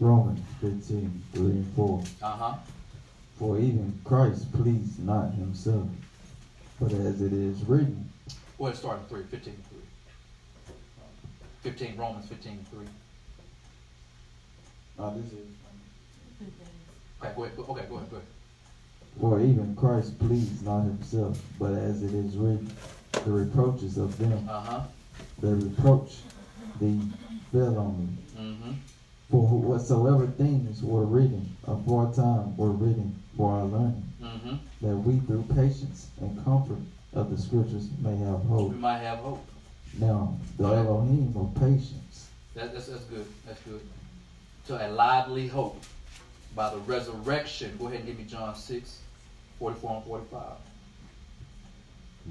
Romans 15, 3 and 4. Uh-huh. For even Christ pleased not himself, but as it is written. Well, it's starting 3, 15, 3. 15, Romans 15, 3. Oh, this is. Okay, go ahead. Okay, go ahead. Go ahead. For even Christ pleased not himself, but as it is written, the reproaches of them. Uh-huh. The reproach, they fell on me. Mm-hmm. For whatsoever things were written aforetime were written for our learning, mm-hmm. that we through patience and comfort of the scriptures may have hope. We might have hope. Now, the Elohim of patience. That's good. That's good. To a lively hope by the resurrection. Go ahead and give me John 6, 44 and 45.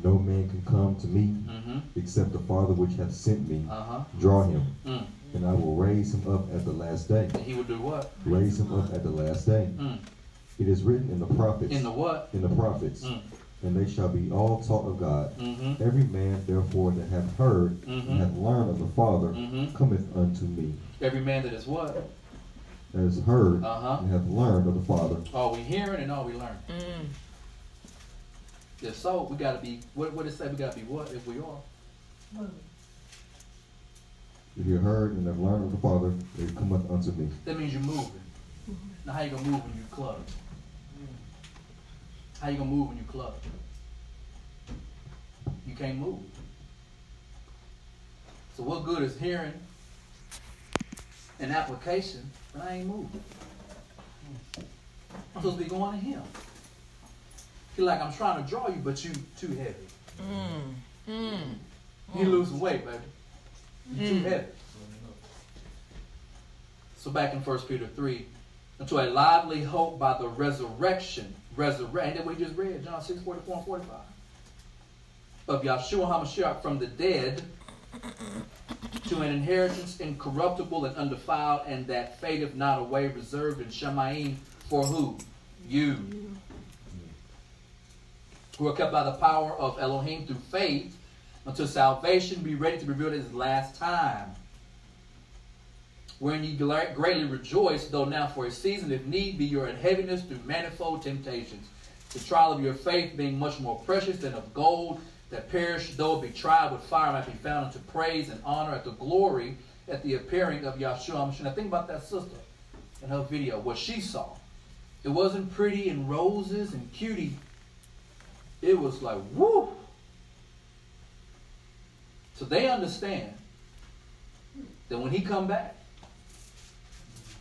No man can come to me mm-hmm. except the Father which hath sent me. Uh-huh. Draw him. Mm. And I will raise him up at the last day. And he will do what? Raise him up at the last day. Mm. It is written in the prophets. In the what? In the prophets. Mm. And they shall be all taught of God. Mm-hmm. Every man, therefore, that hath heard mm-hmm. and hath learned of the Father mm-hmm. cometh unto me. Every man that is what? That has heard uh-huh. and hath learned of the Father. Are we hearing and are we learning? Mm. If so, we got to be, what it say we got to be what if we are? Mm. If you heard and have learned of the Father, they come up unto me. That means you're moving. Now, how you gonna move when you clubbed? How you gonna move when you clubbed? You can't move. So, what good is hearing and application when I ain't moving? I'm supposed to be going to Him. Feel like I'm trying to draw you, but you too heavy. Mm. Mm. You losing weight, baby. You're too heavy. So back in 1 Peter 3, unto a lively hope by the resurrection. Ain't that what we just read? John 6, 44 and 45. Of Yahshua HaMashiach from the dead to an inheritance incorruptible and undefiled and that fadeth not away, reserved in Shemayim for who? You. Who are kept by the power of Elohim through faith until salvation be ready to be revealed at his last time. Wherein ye greatly rejoice, though now for a season, if need be, you're in heaviness through manifold temptations. The trial of your faith being much more precious than of gold that perish, though it be tried with fire, might be found unto praise and honor at the glory at the appearing of Yahshua. Now think about that sister in her video, what she saw. It wasn't pretty and roses and cutie. It was like, whoo! So they understand that when he come back,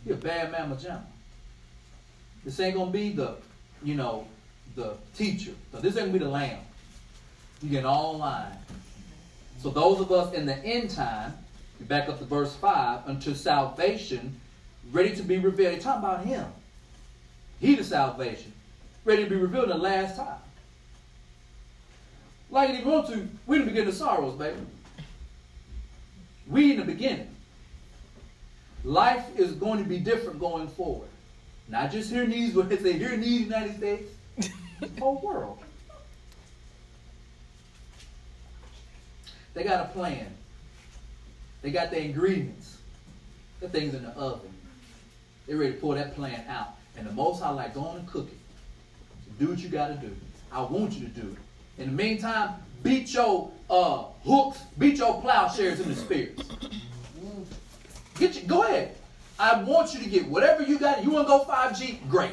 he a bad mama jamma. This ain't gonna be the, you know, the teacher. So this ain't gonna be the lamb. You get all line. So those of us in the end time, you back up to verse 5, unto salvation, ready to be revealed. They're talking about him. He the salvation, ready to be revealed in the last time. Like it even want to, we in the beginning of sorrows, baby. We in the beginning. Life is going to be different going forward. Not just here in these, but if they here in these United States, the whole world. They got a plan. They got their ingredients. That thing's in the oven. They're ready to pour that plan out. And the most I like, go on and cook it. So do what you got to do. I want you to do it. In the meantime, beat your hooks, beat your plowshares in the spirits. Go ahead. I want you to get whatever you got. You want to go 5G? Great.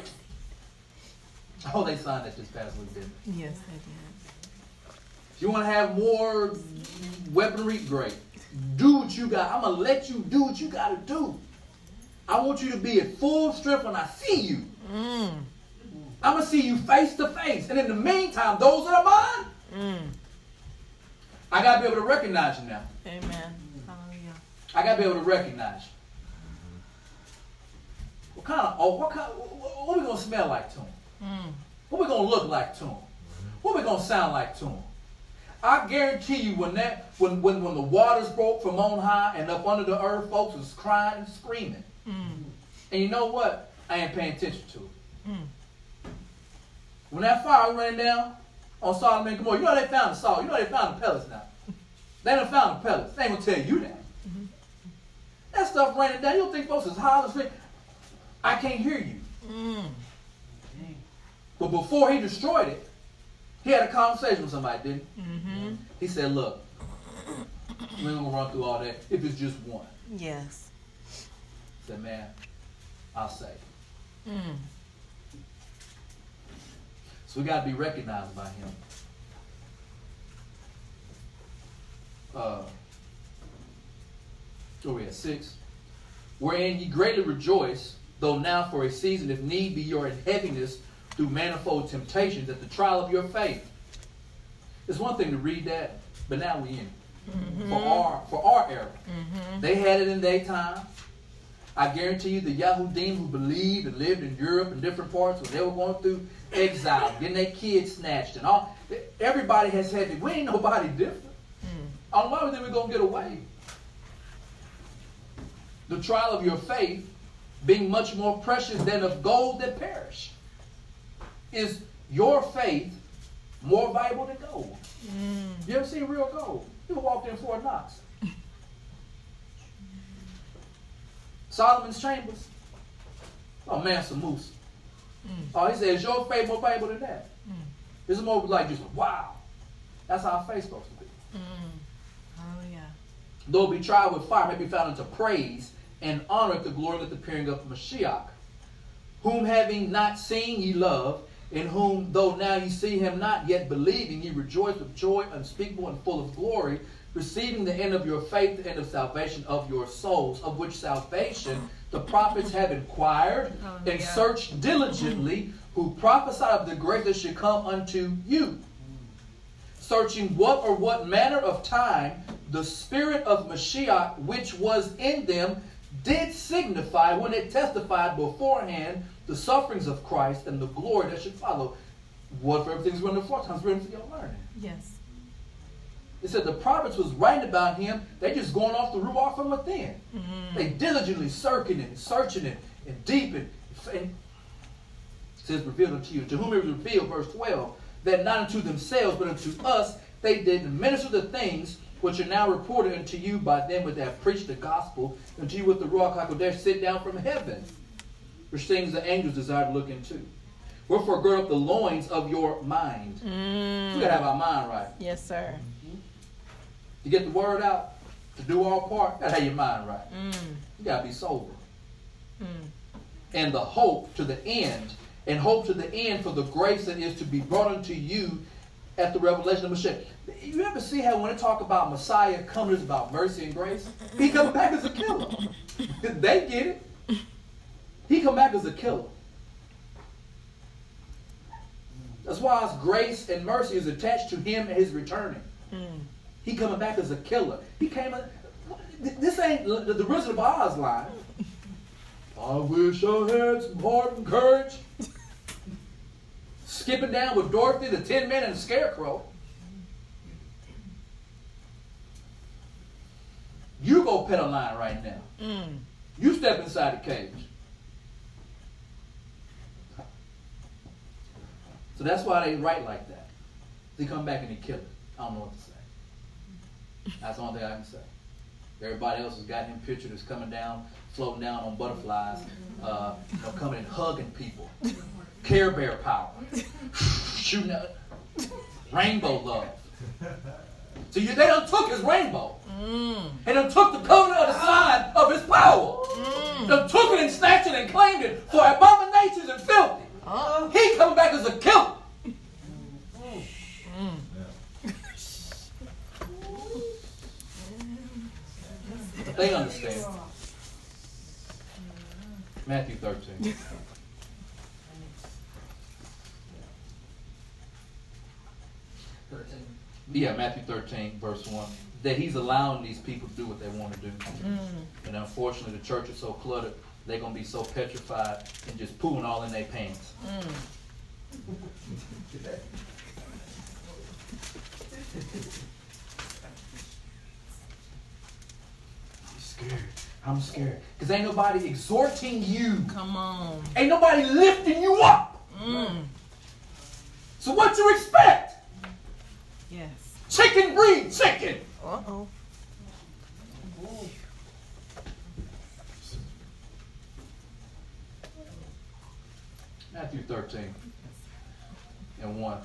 Oh, they signed that this past week, didn't they? Yes, they did. If you want to have more weaponry? Great. Do what you got. I'm going to let you do what you got to do. I want you to be at full strength when I see you. Mm. I'm going to see you face to face. And in the meantime, those that are mine, I got to be able to recognize you now. Amen. Hallelujah. I got to be able to recognize you. What are we going to smell like to him? What are we going to look like to him? What are we going to sound like to him? I guarantee you when the waters broke from on high and up under the earth, folks was crying and screaming. And you know what? I ain't paying attention to it. When that fire ran down on Sodom and Gomorrah, you know they found the salt. You know they found the pellets now. They done found the pellets. They ain't going to tell you that. That stuff raining down. You don't think folks is hollering, I can't hear you. But before he destroyed it, he had a conversation with somebody, didn't he? He said, look, we ain't going to run through all that if it's just one. Yes. He said, man, I'll say it. So we got to be recognized by him. So we at 6. Wherein ye greatly rejoice, though now for a season, if need be, you're in heaviness through manifold temptations at the trial of your faith. It's one thing to read that, but now we in. For our era. They had it in their time. I guarantee you the Yahudim who believed and lived in Europe and different parts when they were going through exile, getting their kids snatched and all. Everybody has had it. We ain't nobody different. On why we going to get away? The trial of your faith being much more precious than of gold that perish. Is your faith more valuable than gold? You ever seen real gold? You walked in Fort Knox. Solomon's Chambers. Oh, Mansa Musa. Oh, he said, is your faith more valuable than that? It's more like just, wow. That's how our faith's supposed to be. Oh, yeah. Though it be tried with fire, may be found unto praise and honor at the glory of the appearing of Mashiach, whom having not seen ye love, in whom though now ye see him not, yet believing ye rejoice with joy unspeakable and full of glory, receiving the end of your faith, the end of salvation of your souls, of which salvation the prophets have inquired and searched diligently, who prophesied of the grace that should come unto you, searching what or what manner of time the spirit of Mashiach which was in them did signify when it testified beforehand the sufferings of Christ and the glory that should follow. What for everything's written aforetimes, written for your learning. Yes. It said the prophets was writing about him. They just going off the Ruach from within. They diligently circling and searching it and deepening. It says revealed unto you. To whom it was revealed, verse 12, that not unto themselves but unto us they did minister the things which are now reported unto you by them that have preached the gospel, unto you with the Ruach HaKodesh sit down from heaven, which things the angels desire to look into. Wherefore gird up the loins of your mind. We gotta have our mind right. Yes, sir. You get the word out, to do our part, gotta have your mind right. You gotta be sober. And the hope to the end, and hope to the end for the grace that is to be brought unto you at the revelation of Mashiach. You ever see how when they talk about Messiah coming, it's about mercy and grace? He comes back as a killer. They get it. He come back as a killer. That's why his grace and mercy is attached to him and his returning. He coming back as a killer. He came. This ain't the Wizard of Oz line. I wish I had some heart and courage. Skipping down with Dorothy, the Tin Man, and the Scarecrow. You go pet a lion right now. You step inside the cage. So that's why they write like that. They come back and they kill it. I don't know what to say. That's the only thing I can say. Everybody else has got him pictured as coming down, floating down on butterflies, coming and hugging people. Care Bear power. Shooting up. Rainbow love. So they done took his rainbow. And done took the covenant of the sign of his power. Done took it and snatched it and claimed it for abominations and filthy. He coming back as a killer. They understand. Matthew 13. Yeah, Matthew 13, verse 1. That he's allowing these people to do what they want to do. Mm-hmm. And unfortunately, the church is so cluttered, they're going to be so petrified and just pooing all in their pants. Mm. I'm scared. Because ain't nobody exhorting you. Come on. Ain't nobody lifting you up. Mm. So what you expect? Yes. Chicken breed chicken. Uh-oh. Matthew 13 and 1.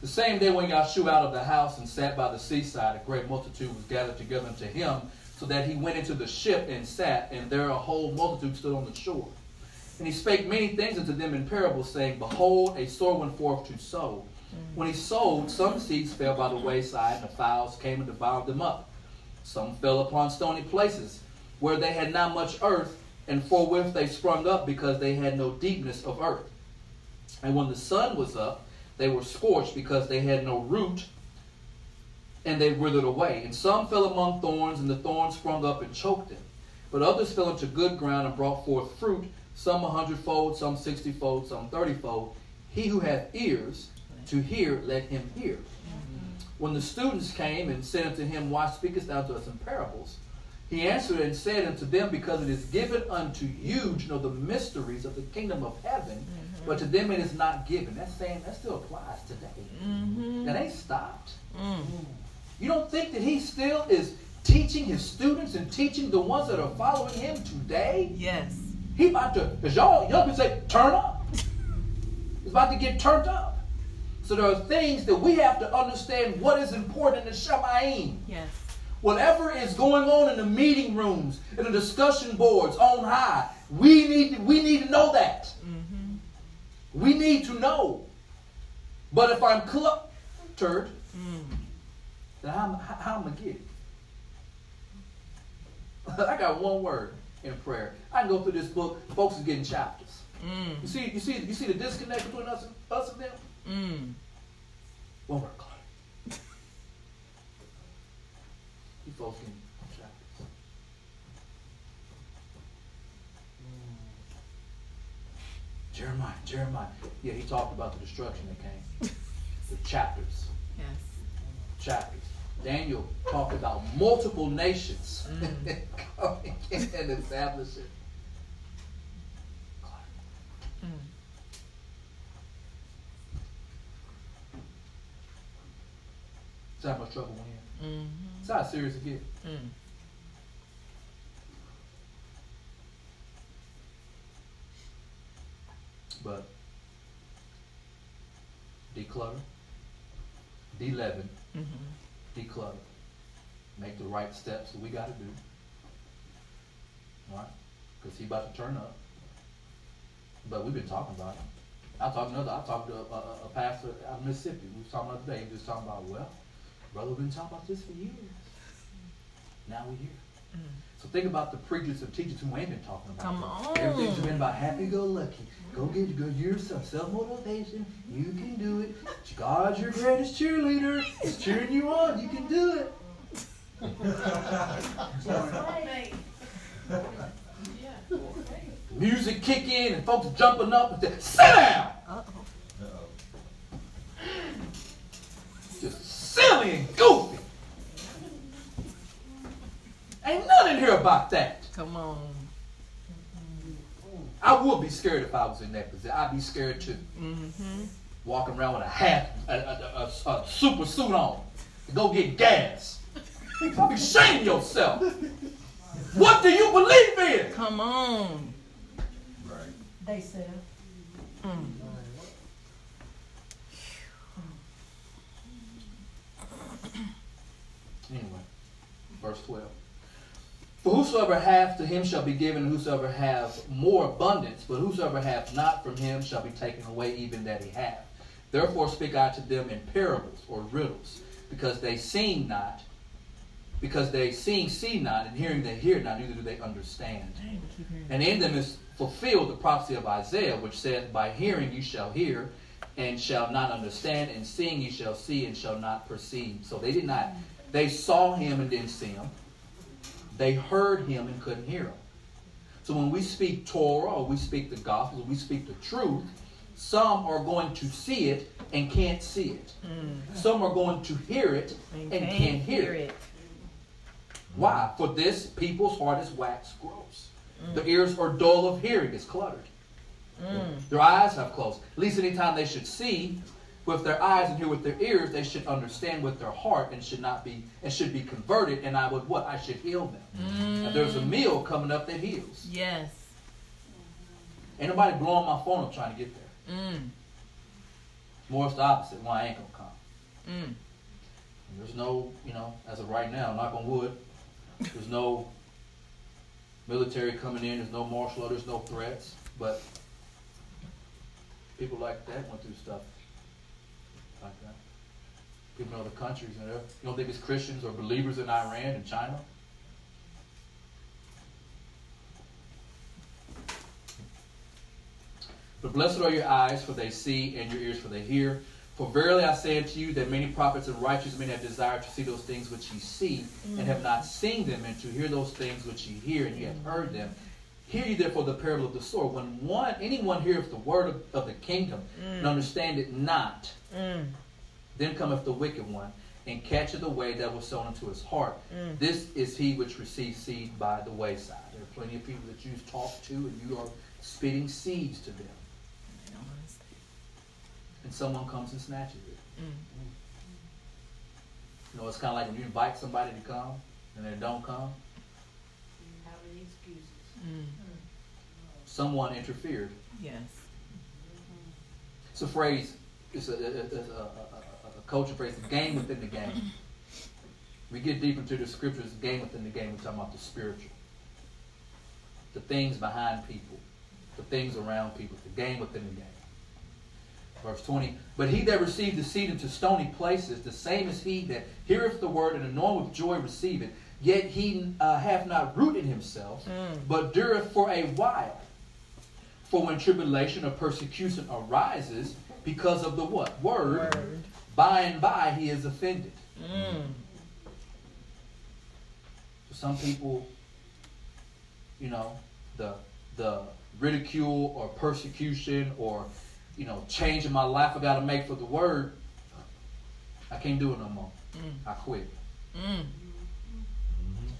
The same day when Yahshua out of the house and sat by the seaside, a great multitude was gathered together unto him, so that he went into the ship and sat, and there a whole multitude stood on the shore. And he spake many things unto them in parables, saying, Behold, a sower went forth to sow. When he sowed, some seeds fell by the wayside, and the fowls came and devoured them up. Some fell upon stony places, where they had not much earth, and forthwith they sprung up, because they had no deepness of earth. And when the sun was up, they were scorched, because they had no root, and they withered away. And some fell among thorns, and the thorns sprung up and choked them. But others fell into good ground and brought forth fruit, some 100-fold, some 60-fold, some 30-fold. He who hath ears to hear, let him hear. Mm-hmm. When the students came and said unto him, Why speakest thou to us in parables? He answered and said unto them, Because it is given unto you to know the mysteries of the kingdom of heaven, mm-hmm. but to them it is not given. That still applies today. Mm-hmm. That ain't stopped. Mm-hmm. You don't think that he still is teaching his students and teaching the ones that are following him today? Yes. He about to, as y'all people say, turn up. It's about to get turned up. So there are things that we have to understand what is important in the Shemayim. Yes. Whatever is going on in the meeting rooms, in the discussion boards, on high, we need to know that. Mm-hmm. We need to know. But if I'm cluttered, then how am I going to get it? I got one word in prayer. I can go through this book. Folks are getting chapters. Mm. You see the disconnect between us and them? Mm. One word, Clark. You folks can check this. Jeremiah. Yeah, he talked about the destruction that came. The chapters. Yes. Chapters. Daniel talked about multiple nations coming in and establishing. Clark. Mm. That's how much trouble we're in. Mm-hmm. That's how serious it gets. Mm. But declutter, de-leaven, mm-hmm. declutter. Make the right steps that we got to do. All right? Because he's about to turn up. But we've been talking about it. I talked to a pastor out of Mississippi. We were talking about today. He was talking about, well, brother, we've been talking about this for years. Now we're here. Mm. So think about the preachers and teachers who ain't been talking about. Come on. Everything's been about happy-go-lucky. Go get it. Go yourself. Self-motivation. You can do it. God's your greatest cheerleader. He's cheering you on. You can do it. Music kick in and folks jumping up and say, sit down. Silly and goofy. Ain't nothing here about that. Come on. I would be scared if I was in that position. I'd be scared too. Mm-hmm. Walking around with a hat, a super suit on, to go get gas. You'll be shaming yourself. What do you believe in? Come on. Right. They said. Mm. Anyway, verse 12. For whosoever hath, to him shall be given, and whosoever hath more abundance, but whosoever hath not, from him shall be taken away even that he hath. Therefore speak I to them in parables or riddles, because they seeing see not, and hearing they hear not, neither do they understand. And in them is fulfilled the prophecy of Isaiah, which said, By hearing you shall hear, and shall not understand, and seeing you shall see and shall not perceive. So they did not, they saw him and didn't see him. They heard him and couldn't hear him. So when we speak Torah or we speak the gospel, we speak the truth, some are going to see it and can't see it. Some are going to hear it and can't hear it. Why? For this people's heart is wax gross. Their ears are dull of hearing, it's cluttered. Their eyes have closed. At least any time they should see with their eyes and hear with their ears, they should understand with their heart and should not be and should be converted. And I would what? I should heal them. And there's a meal coming up that heals. Yes. Ain't nobody blowing my phone up trying to get there. More it's the opposite. Well, I ain't gonna come. There's no, you know, as of right now, knock on wood, there's no military coming in. There's no martial law. There's no threats. But people like that went through stuff like that. People in other countries, you know, you don't think it's Christians or believers in Iran and China? But blessed are your eyes, for they see, and your ears, for they hear. For verily I say unto you that many prophets and righteous men have desired to see those things which ye see, and have not seen them, and to hear those things which ye hear, and ye have heard them. Hear ye therefore the parable of the sword. When anyone heareth the word of the kingdom and understand it not, then cometh the wicked one and catcheth the way that was sown into his heart. This is he which receives seed by the wayside. There are plenty of people that you talk to and you are spitting seeds to them. And someone comes and snatches it. You know, it's kind of like when you invite somebody to come and they don't come. Someone interfered. Yes. It's a phrase, it's a culture phrase, the game within the game. We get deep into the scriptures, the game within the game, we're talking about the spiritual. The things behind people, the things around people, the game within the game. Verse 20, but he that received the seed into stony places, the same is he that heareth the word and anointed with joy receive it. Yet he hath not root in himself, but dureth for a while. For when tribulation or persecution arises, because of the what? Word. By and by he is offended. So some people, you know, the ridicule or persecution or, you know, change in my life I got to make for the word, I can't do it no more. I quit.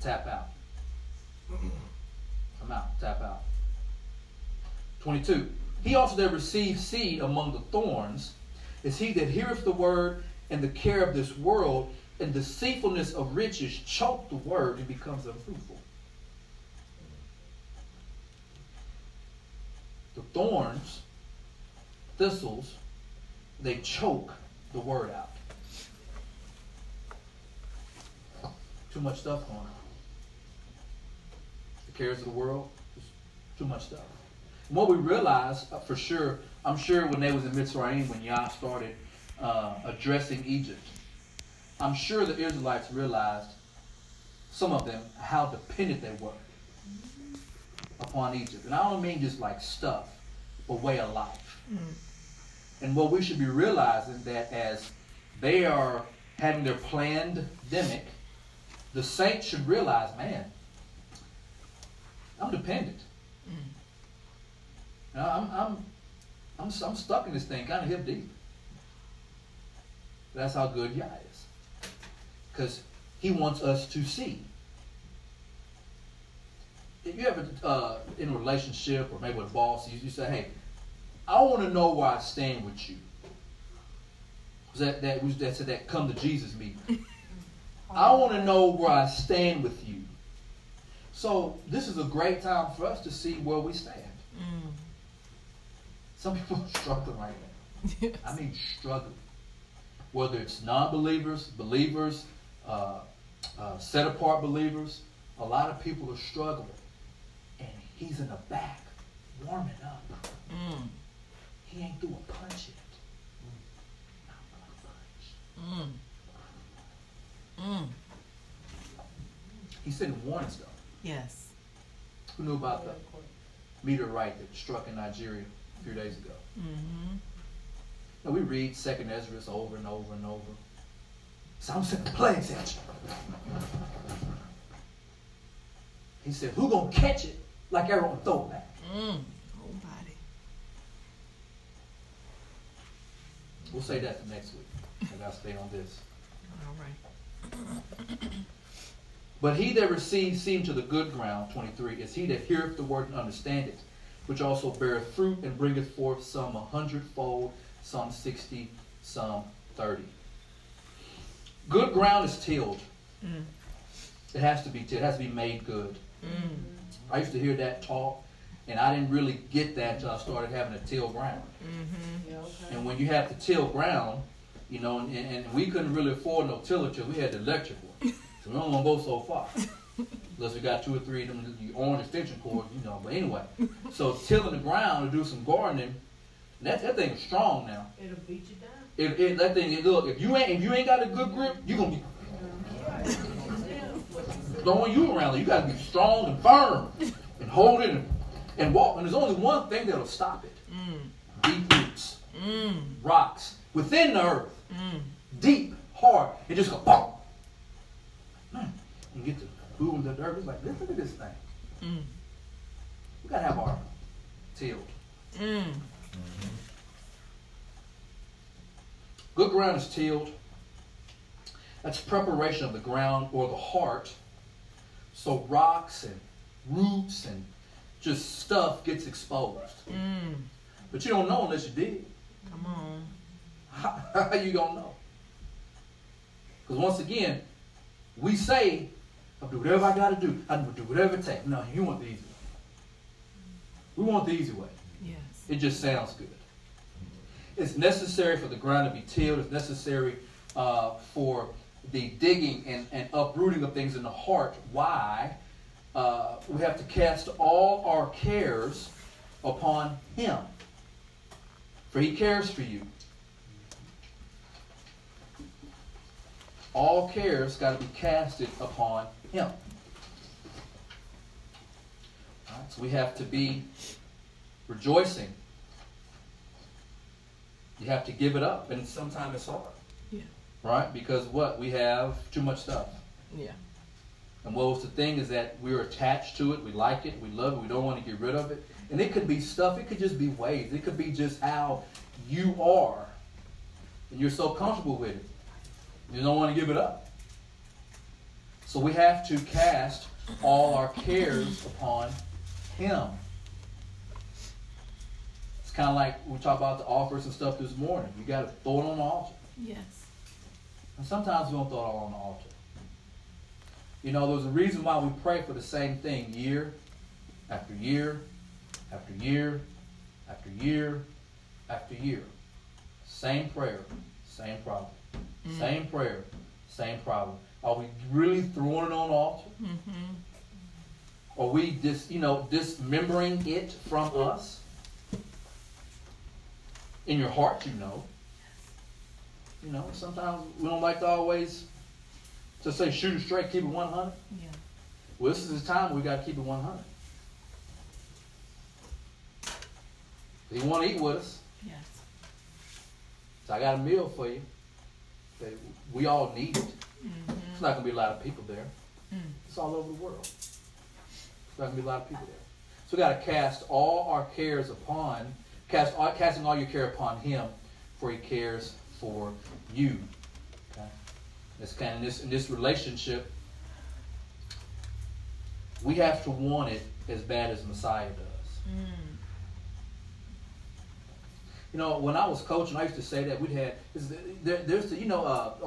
Tap out. I'm out. Tap out. 22. He also that received seed among the thorns is he that heareth the word, and the care of this world and deceitfulness of riches choke the word and becomes unfruitful. The thorns, thistles, they choke the word out. Too much stuff going on. Cares of the world, just too much stuff. And what we realize for sure, I'm sure when they was in Mitzrayim, when Yah started addressing Egypt, I'm sure the Israelites realized, some of them, how dependent they were upon Egypt. And I don't mean just like stuff, but way of life. And what we should be realizing that as they are having their plandemic, the saints should realize, man, I'm dependent. I'm stuck in this thing, kind of hip deep. That's how good Yah is, because He wants us to see. If you ever in a relationship or maybe with a boss, you say, "Hey, I want to know where I stand with you." That said that come to Jesus meeting. I want to know where I stand with you. So this is a great time for us to see where we stand. Some people are struggling right now. Yes. I mean struggling. Whether it's non-believers, believers, set-apart believers, a lot of people are struggling. And he's in the back, warming up. He ain't through a punch yet. Not one punch. He's sending warnings though. Yes. Who knew about the meteorite that struck in Nigeria a few days ago? And we read 2nd Ezra over and over and over. So I'm sending plagues at you. He said, who gonna catch it like arrow and throw it back? Nobody. We'll say that for next week. And I'll stay on this. All right. But he that receives seed to the good ground, 23, is he that heareth the word and understandeth, which also beareth fruit and bringeth forth some 100-fold, some 60, some 30. Good ground is tilled. It has to be tilled. It has to be made good. I used to hear that talk, and I didn't really get that until I started having to till ground. Yeah, okay. And when you have to till ground, you know, and we couldn't really afford no tiller till we had the electric one. So we don't want to go so far. Unless we got 2 or 3 of them, the orange extension cords, you know. But anyway, so tilling the ground to do some gardening, that thing is strong now. It'll beat you down. If you ain't got a good grip, you're going to be throwing you around. You got to be strong and firm and hold it and walk. And there's only one thing that'll stop it. Deep roots. Rocks. Within the earth. Deep, hard. It just goes, boom. Man, you get the boom of the dirt. It's like, look at this thing. We got to have our tilled. Good ground is tilled. That's preparation of the ground or the heart. So rocks and roots and just stuff gets exposed. But you don't know unless you dig. Come on. How you gonna know? Because once again, we say, I'll do whatever I gotta do. I'll do whatever it takes. No, you want the easy way. We want the easy way. Yes. It just sounds good. It's necessary for the ground to be tilled. It's necessary for the digging and uprooting of things in the heart. Why? We have to cast all our cares upon Him. For He cares for you. All cares got to be casted upon Him. All right, so we have to be rejoicing. You have to give it up, and sometimes it's hard. Yeah. Right? Because what? We have too much stuff. Yeah. And what was the thing is that we're attached to it, we like it, we love it, we don't want to get rid of it. And it could be stuff, it could just be ways, it could be just how you are. And you're so comfortable with it. You don't want to give it up. So we have to cast all our cares upon Him. Kind of like we talk about the offers and stuff this morning. You got to throw it on the altar. Yes. And sometimes we don't throw it all on the altar. You know, there's a reason why we pray for the same thing year after year after year after year after year. Same prayer, same problem. Same prayer, same problem. Are we really throwing it on the altar? Are we dismembering it from us? In your heart, you know. You know, sometimes we don't like to always just say shoot it straight, keep it 100. Yeah. Well, this is the time we got to keep it 100. He want to eat with us. Yes. So I got a meal for you that we all need. It's not going to be a lot of people there. It's all over the world. It's not going to be a lot of people there. So we got to cast all our cares upon casting all your care upon Him, for He cares for you. Okay? It's kind of in this relationship, we have to want it as bad as Messiah does. You know, when I was coaching, I used to say that on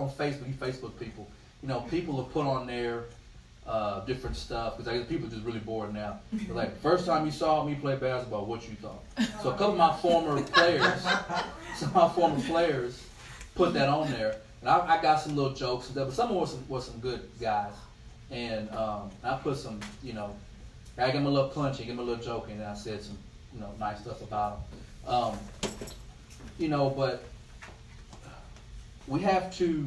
Facebook, you Facebook people, you know, people will put on their different stuff, because I guess people are just really bored now. But like, first time you saw me play basketball, what you thought? So a couple of my former players, put that on there, and I got some little jokes and stuff. But some of them were some good guys, and I put some, you know, I gave them a little punch, I gave them a little joke, and I said some, you know, nice stuff about them. You know, but we have to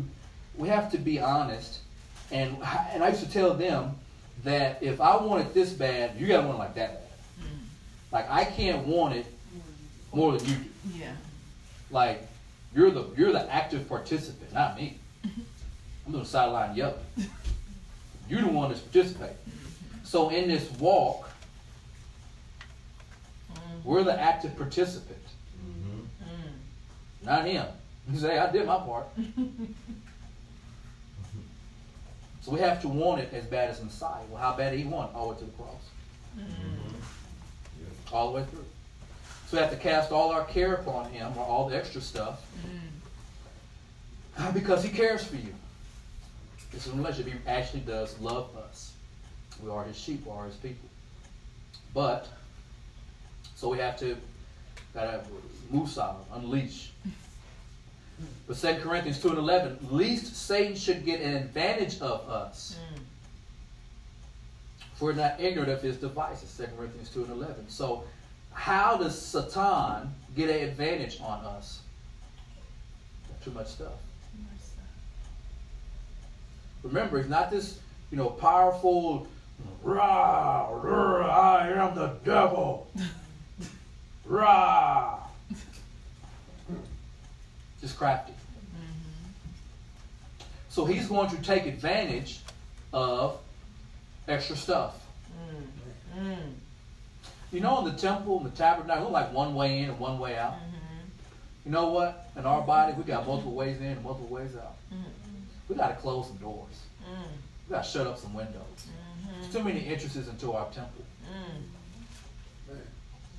be honest. And I used to tell them that if I want it this bad, you got to want it like that bad. Like, I can't want it more than you do. Yeah. Like, You're the active participant, not me. I'm on the sideline yelling. You're the one that's participating. So in this walk, we're the active participant. Not him. You say, I did my part. So we have to want it as bad as Messiah. Well, how bad did he want? All the way to the cross. Mm-hmm. All the way through. So we have to cast all our care upon him, or all the extra stuff, because he cares for you. It's a relationship. He actually does love us. We are his sheep. We are his people. But, so we have to move silent, unleash. But 2 Corinthians 2:11, least Satan should get an advantage of us. For we're not ignorant of his devices. 2 Corinthians 2:11. So how does Satan get an advantage on us? Too much stuff. Remember, it's not this, powerful, I am the devil. Rah. Just crafty. Mm-hmm. So he's going to take advantage of extra stuff. Mm-hmm. In the temple, in the tabernacle, we're like one way in and one way out. Mm-hmm. You know what? In our body, we got multiple ways in and multiple ways out. Mm-hmm. We got to close some doors. Mm-hmm. We got to shut up some windows. Mm-hmm. There's too many entrances into our temple. Mm-hmm.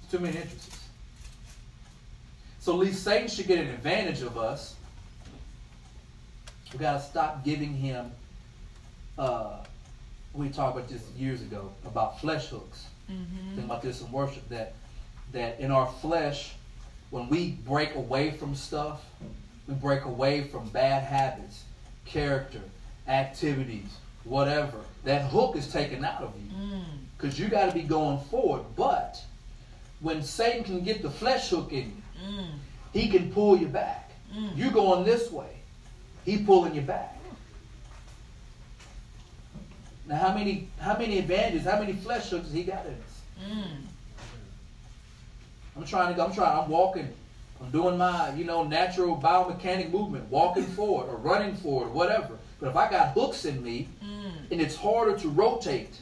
Too many entrances. So at least Satan should get an advantage of us. We've got to stop giving him, we talked about this years ago, about flesh hooks. Mm-hmm. Think about this in worship, that in our flesh, when we break away from stuff, we break away from bad habits, character, activities, whatever, that hook is taken out of you. Because you got to be going forward. But when Satan can get the flesh hook in you, he can pull you back. You're going this way. He pulling you back. Now how many advantages, how many flesh hooks he got in us? I'm walking. I'm doing my, natural biomechanic movement, walking forward or running forward, whatever. But if I got hooks in me, and it's harder to rotate.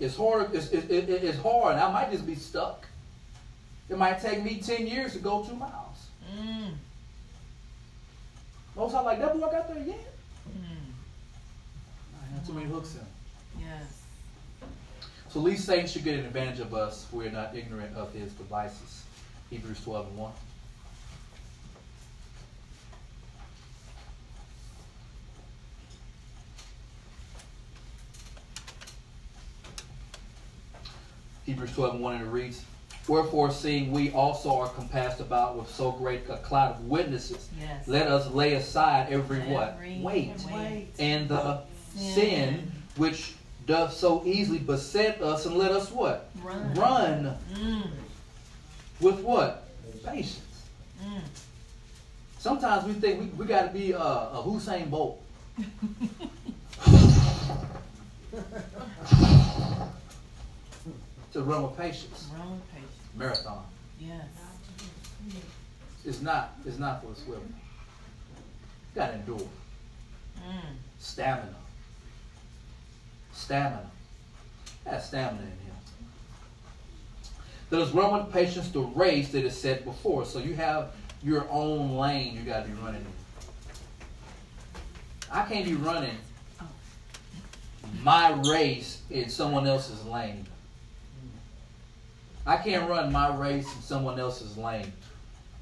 It's hard, it's hard, and I might just be stuck. It might take me 10 years to go 2 miles. Most I'm like, that boy got there yet? I have too many hooks in. Yes. So at least Satan should get an advantage of us. We're not ignorant of his devices. Hebrews 12:1. Hebrews 12:1, and it reads, wherefore, seeing we also are compassed about with so great a cloud of witnesses, yes, let us lay aside every weight and the sin which doth so easily beset us, and let us what? Run. With what? Patience. Sometimes we think we got to be a Usain Bolt. To run with patience. Marathon. Yes. It's not for a swimmer. You gotta endure. Stamina. That's stamina in him. Let us run with patience the race that is set before. So you have your own lane you gotta be running in. I can't be running my race in someone else's lane. I can't run my race in someone else's lane.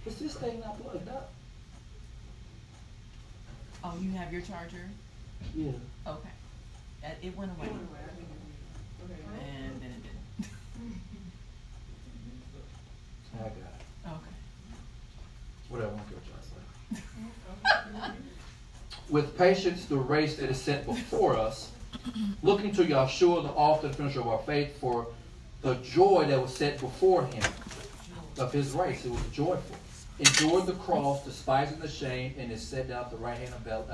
Is this thing not plugged up? Oh, you have your charger? Yeah. Okay. It went away. And then it didn't. I got it. Okay. Whatever, I won't get what y'all say. With patience, the race that is set before us, looking to Yahshua, the author and finisher of our faith, for the joy that was set before him of his race. It was joyful. Endured the cross, despising the shame, and is set down at the right hand of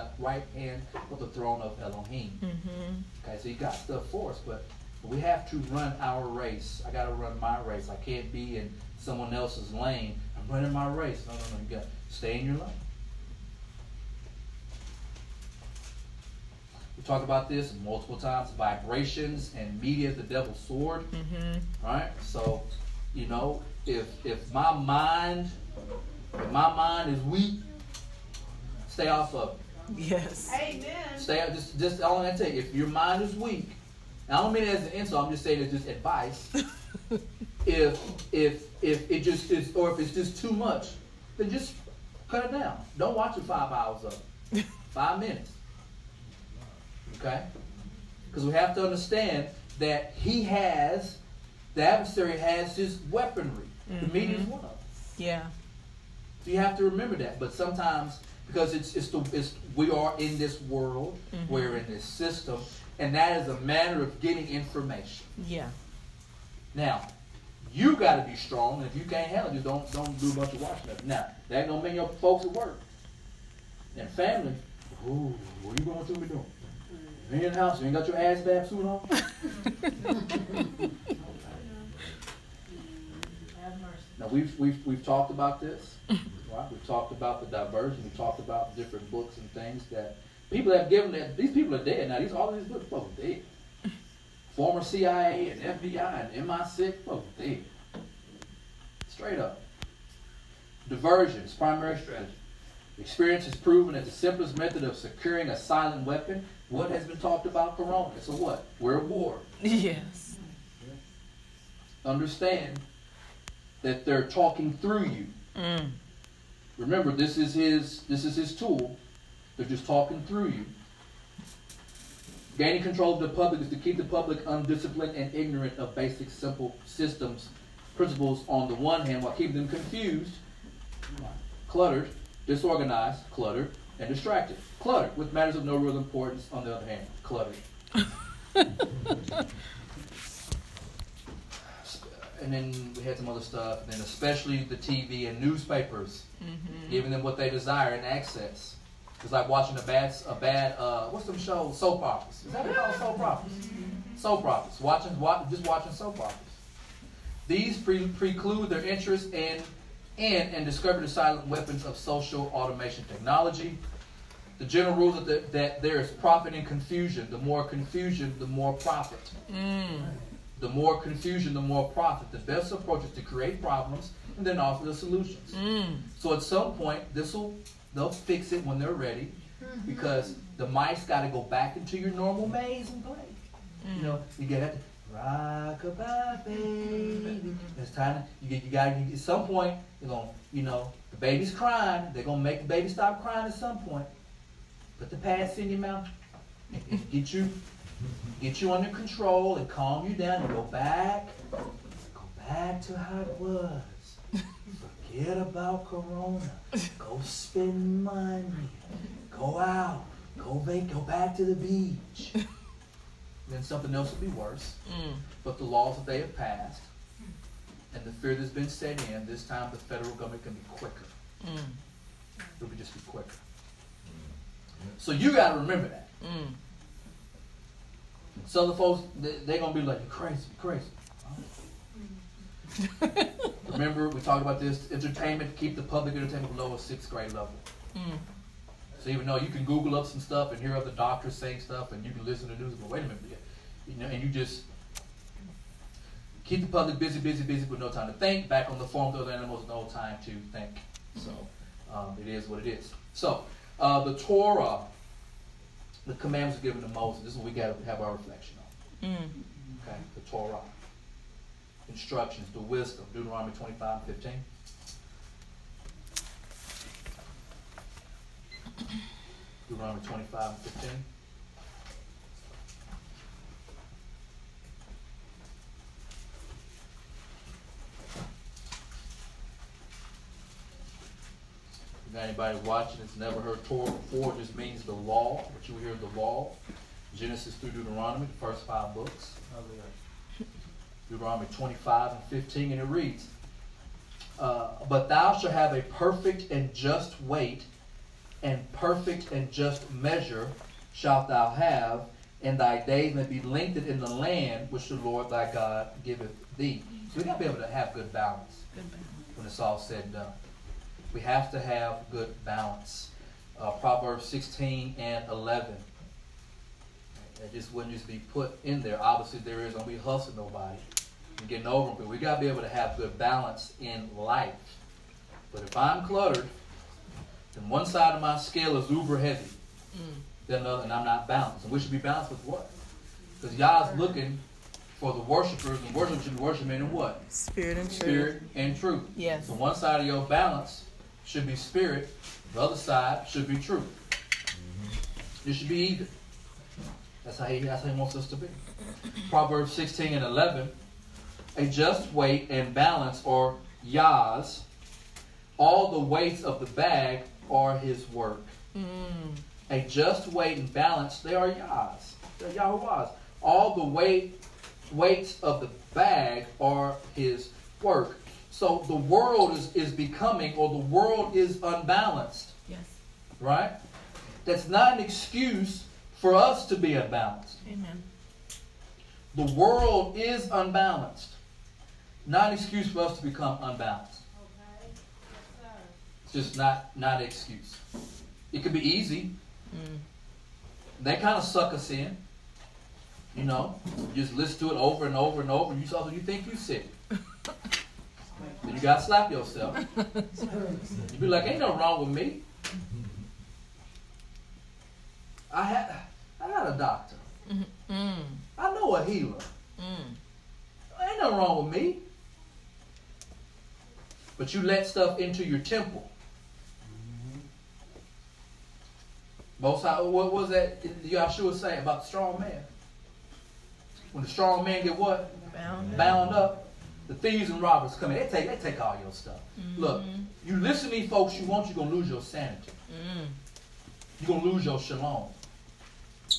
the throne of Elohim. Mm-hmm. Okay, so you got stuff for us, but we have to run our race. I got to run my race. I can't be in someone else's lane. I'm I'm running my race. No. You got to stay in your lane. We talk about this multiple times. Vibrations and media is the devil's sword. Mm-hmm. All right. So, you know, if my mind is weak, stay off of it. Yes. Amen. Stay up. Just all I'm gonna tell you. If your mind is weak, and I don't mean it as an insult. I'm just saying it's just advice. if it just is, or if it's just too much, then just cut it down. Don't watch it 5 hours of it. 5 minutes. Okay. Because we have to understand that the adversary has his weaponry. Mm-hmm. The media is one of them. Yeah. So you have to remember that. But sometimes. Because we are in this world, mm-hmm. we're in this system, and that is a matter of getting information. Yeah. Now, you got to be strong, and if you can't handle it, don't do a bunch of watching. Now, that ain't gonna mean your folks at work and family. Ooh, what you going through me doing? You in the house? You ain't got your ass back suit on? Now we've talked about this. Right? We've talked about the diversion. We've talked about different books and things that people have given. That these people are dead now. All these books, folks, dead. Former CIA and FBI and MI6, folks, dead. Straight up. Diversion is primary strategy. Experience has proven that the simplest method of securing a silent weapon. What has been talked about? Corona. So what? We're at war. Yes. Understand that they're talking through you. Mm. Remember, this is his tool. They're just talking through you. Gaining control of the public is to keep the public undisciplined and ignorant of basic, simple systems, principles on the one hand, while keeping them confused, cluttered, disorganized, cluttered, and distracted. Cluttered with matters of no real importance on the other hand, cluttered. And then we had some other stuff, and then especially the TV and newspapers, mm-hmm. giving them what they desire and access. It's like watching a bad what's them shows? Soap operas. Is that what they call soap operas? Mm-hmm. Soap operas. Just watching soap operas. These preclude their interest and discover the silent weapons of social automation technology. The general rule that there is profit in confusion. The more confusion, the more profit. Mm. The more confusion, the more profit. The best approach is to create problems and then offer the solutions. Mm. So at some point, they'll fix it when they're ready, because the mice got to go back into your normal maze and play. Mm. You know, you get that rock-a-bye, baby. It's time at some point. You're gonna, the baby's crying. They're gonna make the baby stop crying at some point. Put the pads in your mouth. Get you under control and calm you down and go back to how it was. Forget about Corona. Go spend money. Go out. Go back to the beach. Then something else will be worse. Mm. But the laws that they have passed and the fear that's been set in, this time the federal government can be quicker. Mm. It'll just be quicker. So you got to remember that. Mm. So the folks, they're going to be like, you're crazy. Right. Remember, we talked about this. Entertainment, keep the public entertainment below a 6th grade level. Mm. So even though you can Google up some stuff and hear other doctors saying stuff, and you can listen to the news and go, wait a minute. And you just keep the public busy, with no time to think. Back on the farm with other animals, no time to think. So it is what it is. So the Torah. The commandments were given to Moses. This is what we got to have our reflection on. Mm. Okay, the Torah. Instructions, the wisdom. Deuteronomy 25:15. Deuteronomy 25:15. Anybody watching that's never heard Torah before, it just means the law. What you hear is the law. Genesis through Deuteronomy, the first 5 books. Deuteronomy 25:15, and it reads, but thou shalt have a perfect and just weight, and perfect and just measure shalt thou have, and thy days may be lengthened in the land which the Lord thy God giveth deed. So we've got to be able to have good balance when it's all said and done. We have to have good balance. Proverbs 16 and 11. It just wouldn't just be put in there. Obviously, there is going to be hustling nobody and getting over them. But we got to be able to have good balance in life. But if I'm cluttered, then one side of my scale is uber heavy, then another, and I'm not balanced. And we should be balanced with what? Because Yah's looking for the worshipers, and worship should be worshiping in what? Spirit and truth. Spirit and truth. Yes. So one side of your balance should be spirit, the other side should be truth. It should be even. That's how he wants us to be. Proverbs 16 and 11, a just weight and balance are Yah's. All the weights of the bag are his work. A just weight and balance, they are Yah's. They're Yahuwah's. All the weights of the bag are his work. So the world is becoming, or the world is unbalanced. Yes. Right? That's not an excuse for us to be unbalanced. Amen. The world is unbalanced. Not an excuse for us to become unbalanced. Okay. Yes, sir. It's just not an excuse. It could be easy. They kind of suck us in. You know, you just listen to it over and over and over. You think you're sick. Then you got to slap yourself. You be like, ain't nothing wrong with me. I had a doctor. I know a healer. Ain't nothing wrong with me. But you let stuff into your temple. Most high, what was that Yahshua saying about the strong man? When the strong man get what? Bound up. The thieves and robbers come in. They take all your stuff. Look, you listen to these folks you want, you're going to lose your sanity. You're going to lose your shalom.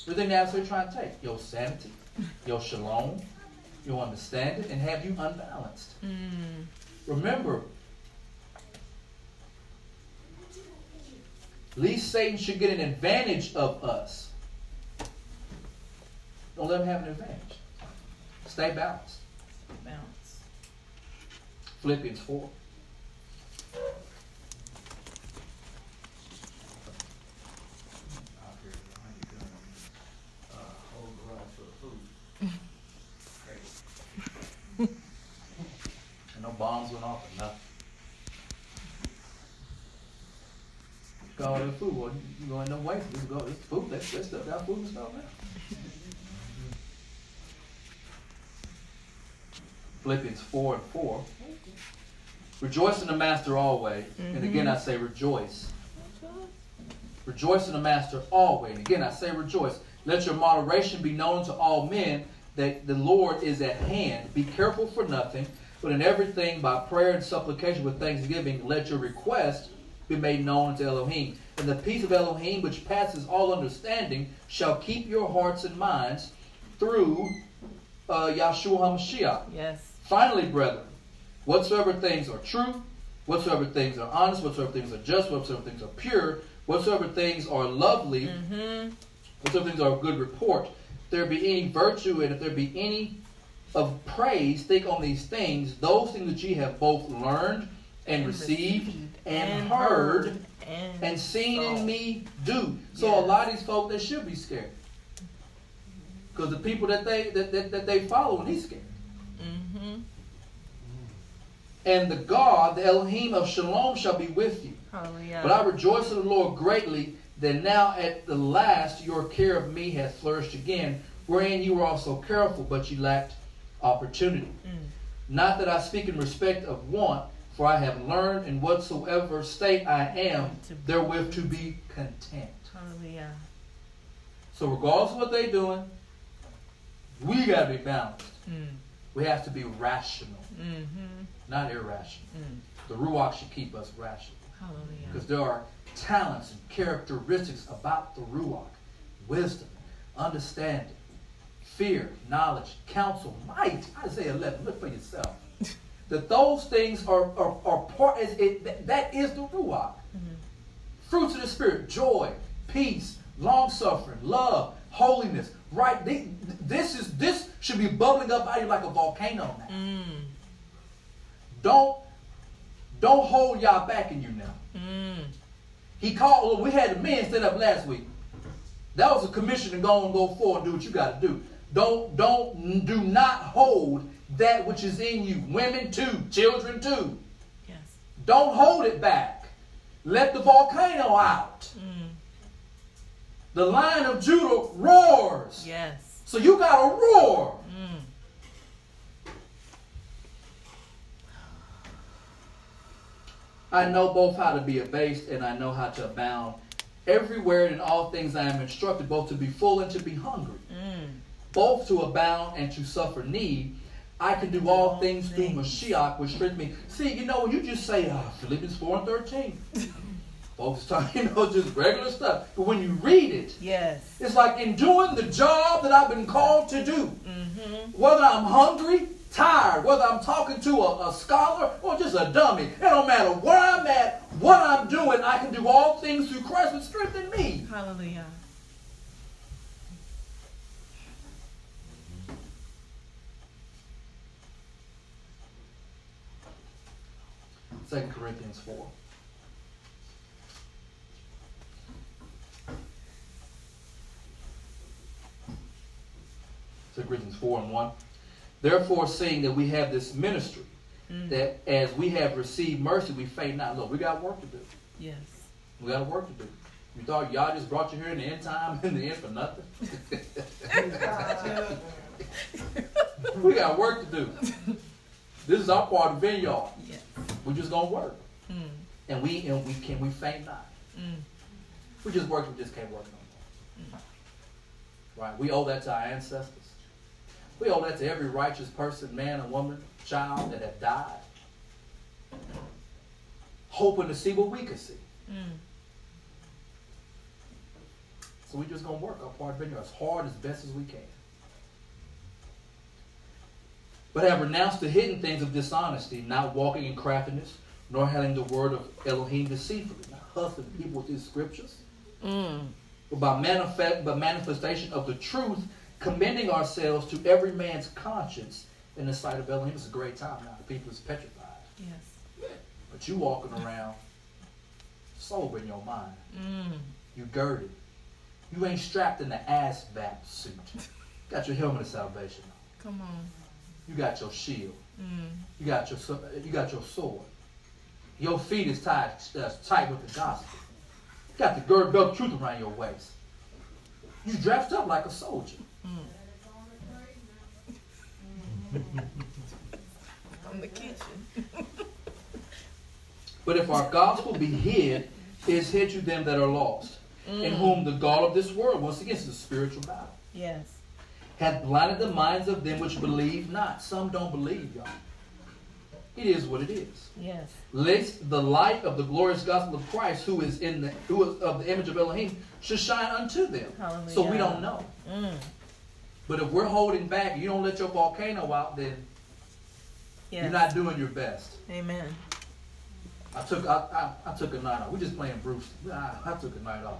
The thing that's what they're trying to take. Your sanity, your shalom, your understanding, and have you unbalanced. Remember, least Satan should get an advantage of us. Don't let him have an advantage. Stay balanced. Philippians 4. And no bombs went off or nothing. Got all that food. Well, you going no waste. This go. This food. That stuff. That food and stuff now. Philippians 4 and 4. Rejoice in the Master always. And again, I say rejoice. Rejoice in the Master always. And again, I say rejoice. Let your moderation be known to all men, that the Lord is at hand. Be careful for nothing, but in everything by prayer and supplication with thanksgiving, let your request be made known to Elohim. And the peace of Elohim, which passes all understanding, shall keep your hearts and minds through Yahshua HaMashiach. Yes. Finally, brethren, whatsoever things are true, whatsoever things are honest, whatsoever things are just, whatsoever things are pure, whatsoever things are lovely, whatsoever things are of good report, if there be any virtue, and if there be any of praise, think on these things, those things that ye have both learned and received and heard and seen in me do. So a lot of these folk, they should be scared, because the people that they follow, he's scared. And the God, the Elohim of Shalom, shall be with you. Hallelujah. But I rejoice in the Lord greatly, that now at the last your care of me hath flourished again, wherein you were also careful, but you lacked opportunity. Not that I speak in respect of want, for I have learned in whatsoever state I am, therewith to be content. Hallelujah. So regardless of what they're doing, we got to be balanced. We have to be rational, not irrational. The Ruach should keep us rational. Hallelujah. Because there are talents and characteristics about the Ruach. Wisdom, understanding, fear, knowledge, counsel, might. Isaiah 11, look for yourself. That those things are part, that is the Ruach. Fruits of the Spirit, joy, peace, long-suffering, love, holiness, right? This should be bubbling up out of you like a volcano now. Mm. Don't hold y'all back in you now. Mm. He called, we had the men set up last week. That was a commission to go and go forward and do what you got to do. Do not hold that which is in you. Women too, children too. Yes. Don't hold it back. Let the volcano out. Mm. The Lion of Judah roars. Yes. So you got to roar. Mm. I know both how to be abased and I know how to abound. Everywhere and in all things I am instructed both to be full and to be hungry. Mm. Both to abound and to suffer need. I can do all things through Mashiach which strengthens me. See, you know, when you just say, Philippians 4:13. Folks talking, you know, just regular stuff. But when you read it, yes, it's like in doing the job that I've been called to do. Mm-hmm. Whether I'm hungry, tired, whether I'm talking to a scholar or just a dummy, it don't matter where I'm at, what I'm doing, I can do all things through Christ who strengthens me. Hallelujah. Second Corinthians 4. Corinthians 4:1. Therefore, seeing that we have this ministry, that as we have received mercy, we faint not. Look, we got work to do. Yes. We got work to do. You thought y'all just brought you here in the end time and the end for nothing? We got work to do. This is our part of the vineyard. Yes. We're just gonna work. Mm. And we faint not. Mm. We just work, we just can't work no more. Mm. Right? We owe that to our ancestors. We owe that to every righteous person, man and woman, child that have died, hoping to see what we could see. Mm. So we just gonna work our part of the vineyard as hard as best as we can. But have renounced the hidden things of dishonesty, not walking in craftiness, nor having the word of Elohim deceitfully, not huffing people with these scriptures, but by manifestation of the truth, commending ourselves to every man's conscience in the sight of Elohim. It's a great time now. The people is petrified. Yes. But you walking around sober in your mind. Mm. You girded. You ain't strapped in the ASVAB suit. Got your helmet of salvation on. Come on. You got your shield. Mm. You got your sword. Your feet is tied with the gospel. You got the gird belt of truth around your waist. You dressed up like a soldier. Mm. From the kitchen. But if our gospel be hid, it is hid to them that are lost, in whom the God of this world, once again, is a spiritual battle. Yes. Hath blinded the minds of them which believe not. Some don't believe, y'all. It is what it is. Yes. Lest the light of the glorious gospel of Christ, who is of the image of Elohim, should shine unto them. Hallelujah. So we don't know. Mm. But if we're holding back, and you don't let your volcano out, then you're not doing your best. Amen. I took a night off. We're just playing Bruce. I took a night off.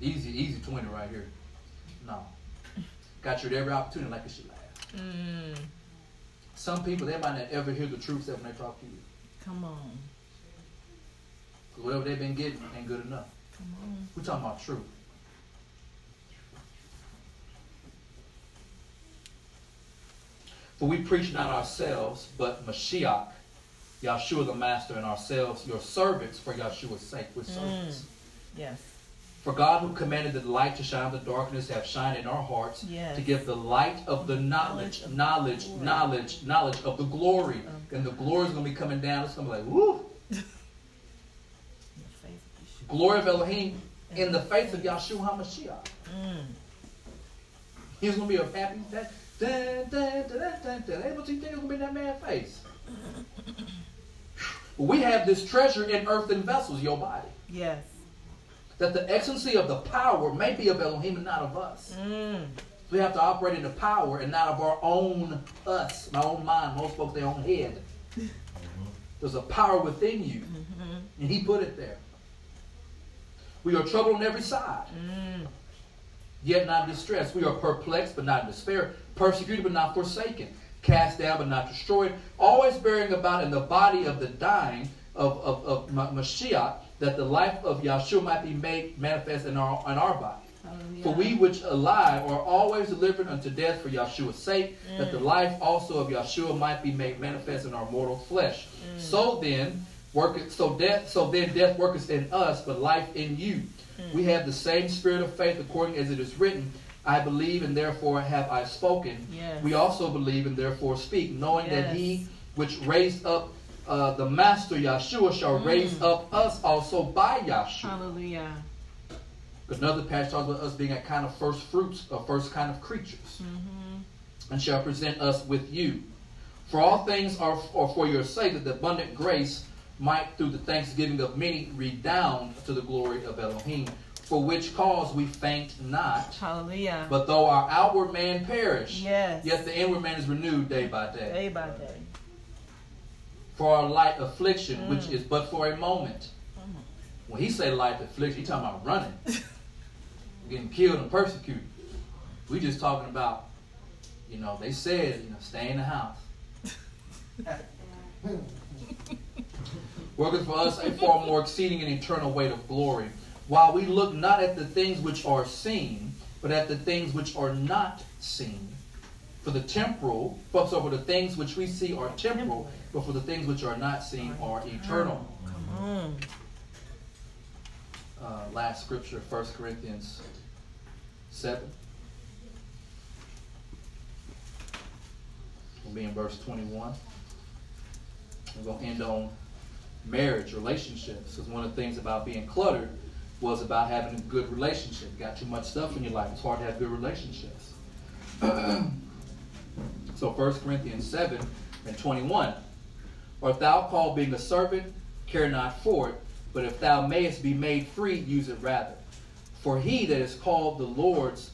Easy 20 right here. No. Got you at every opportunity like it should last. Mm. Some people, they might not ever hear the truth except when they talk to you. Come on. Because whatever they've been getting ain't good enough. Come on. We're talking about truth. For we preach not ourselves, but Mashiach, Yahshua the Master, and ourselves, your servants, for Yahshua's sake, with servants. Yes. For God, who commanded the light to shine in the darkness, have shined in our hearts to give the light of the knowledge of the glory. Okay. And the glory is going to be coming down. It's going to be like, woo! Glory of Elohim in the face of Yahshua HaMashiach. Mm. He's going to be a happy that. What do you think is going to be in that man's face? We have this treasure in earthen vessels, your body. Yes. That the excellency of the power may be of Elohim and not of us. Mm. We have to operate in the power and not of our own us, my own mind. Most folks, their own head. There's a power within you, and He put it there. We are troubled on every side. yet not distressed. We are perplexed, but not in despair. Persecuted, but not forsaken. Cast down, but not destroyed. Always bearing about in the body of the dying of Mashiach, that the life of Yahshua might be made manifest in our body. Hallelujah. For we which alive are always delivered unto death for Yahshua's sake, that the life also of Yahshua might be made manifest in our mortal flesh. So then death worketh in us, but life in you. We have the same spirit of faith, according as it is written, I believe and therefore have I spoken. Yes. We also believe and therefore speak, knowing that he which raised up the Master Yahshua shall raise up us also by Yahshua. Hallelujah. Another passage talks about us being a kind of first fruits, a first kind of creatures, and shall present us with you. For all things are for your sake, that the abundant grace might through the thanksgiving of many redound to the glory of Elohim, for which cause we faint not. Hallelujah. But though our outward man perish, yet the inward man is renewed day by day. Day by day. For our light affliction, which is but for a moment. When he say light affliction, he talking about running, getting killed and persecuted. We just talking about, you know, they said, you know, stay in the house. Worketh for us a far more exceeding and eternal weight of glory, while we look not at the things which are seen, but at the things which are not seen. For the temporal, for the things which we see are temporal, but for the things which are not seen are eternal. Come on. Last scripture, 1 Corinthians 7. We'll be in verse 21. We're going to end on marriage, relationships. Because one of the things about being cluttered was about having a good relationship. You got too much stuff in your life. It's hard to have good relationships. So 1 Corinthians 7 and 21. Art thou called being a servant? Care not for it. But if thou mayest be made free, use it rather. For he that is called the Lord's,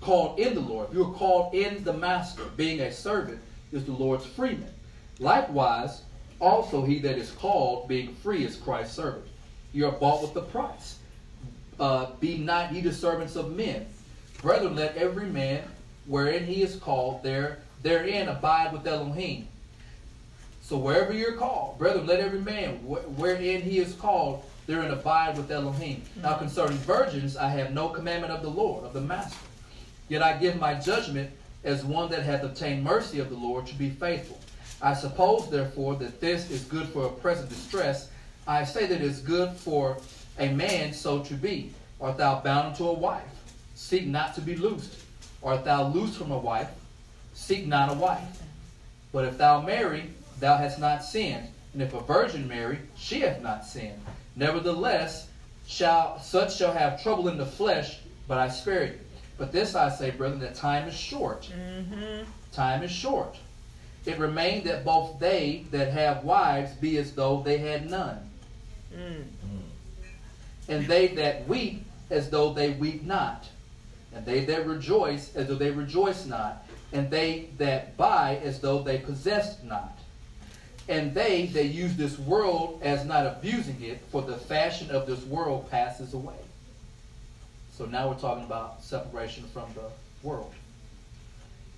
called in the Lord, you are called in the Master, being a servant, is the Lord's freeman. Likewise, also he that is called, being free, is Christ's servant. You are bought with the price. Be not ye the servants of men. Brethren, let every man, wherein he is called, therein abide with Elohim. So wherever you're called, brethren, let every man wherein he is called, therein abide with Elohim. Now concerning virgins, I have no commandment of the Lord, of the Master. Yet I give my judgment as one that hath obtained mercy of the Lord to be faithful. I suppose, therefore, that this is good for a present distress. I say that it is good for a man so to be. Art thou bound to a wife? Seek not to be loosed. Art thou loosed from a wife? Seek not a wife. But if thou marry, thou hast not sinned, and if a virgin marry, she hath not sinned. Nevertheless, such shall have trouble in the flesh, but I spare you. But this I say, brethren, that time is short. Time is short. It remained that both they that have wives be as though they had none, and they that weep as though they weep not, and they that rejoice as though they rejoice not, and they that buy as though they possessed not. And they that use this world as not abusing it, for the fashion of this world passes away. So now we're talking about separation from the world.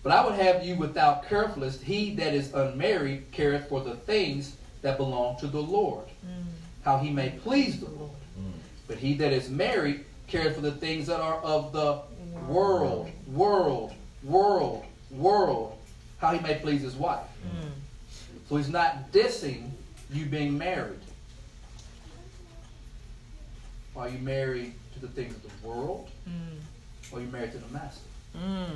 But I would have you without carefulness. He that is unmarried careth for the things that belong to the Lord, how he may please the Lord. But he that is married careth for the things that are of the world, how he may please his wife. So he's not dissing you being married. Are you married to the things of the world? Or are you married to the Master?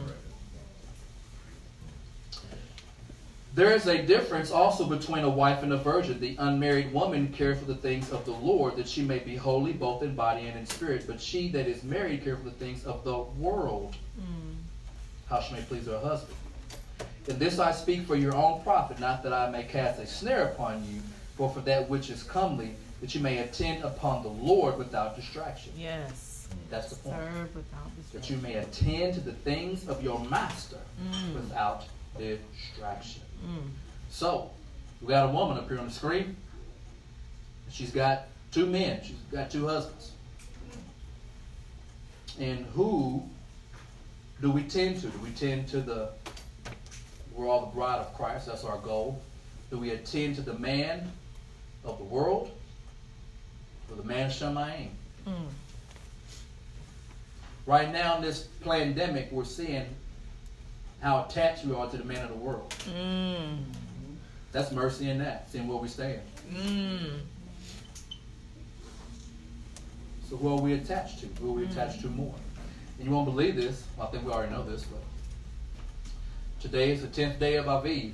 There is a difference also between a wife and a virgin. The unmarried woman cares for the things of the Lord, that she may be holy both in body and in spirit. But she that is married cares for the things of the world, how she may please her husband. And this I speak for your own profit, not that I may cast a snare upon you, but for that which is comely, that you may attend upon the Lord without distraction. Yes. That's the point. Serve without distraction. That you may attend to the things of your Master without distraction. So, we got a woman up here on the screen. She's got two men. She's got two husbands. And who do we tend to? Do we tend to we're all the bride of Christ, that's our goal. Do we attend to the man of the world or the man Shemayim? Mm. Right now in this pandemic, we're seeing how attached we are to the man of the world. Mm. That's mercy in that, seeing where we stand. Mm. So who are we attached to? Who are we attached to more? And you won't believe this. Well, I think we already know this, but today is the 10th day of Aviv.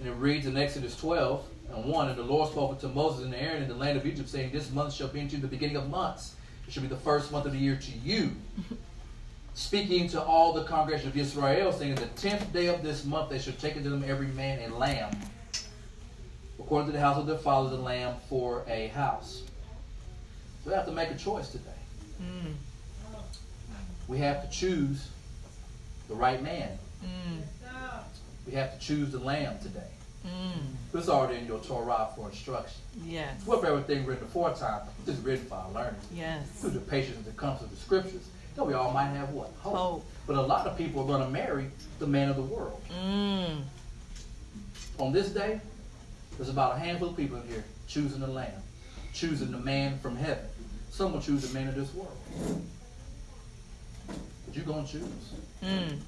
And it reads in Exodus 12:1, and the Lord spoke to Moses and Aaron in the land of Egypt, saying, this month shall be unto you the beginning of months. It shall be the first month of the year to you. Speaking to all the congregation of Israel, saying, the 10th day of this month they shall take unto them every man a lamb, according to the house of their fathers, a lamb for a house. We have to make a choice today. Mm. We have to choose the right man. Mm. We have to choose the lamb today. Mm. It's already in your Torah for instruction. Yes. What if everything written aforetime is written for our learning? Yes. Through the patience that comes with the scriptures, then we all might have what? Hope. But a lot of people are going to marry the man of the world. Mm. On this day, there's about a handful of people in here choosing the lamb, choosing the man from heaven. Some will choose the man of this world. But you're going to choose. Mm.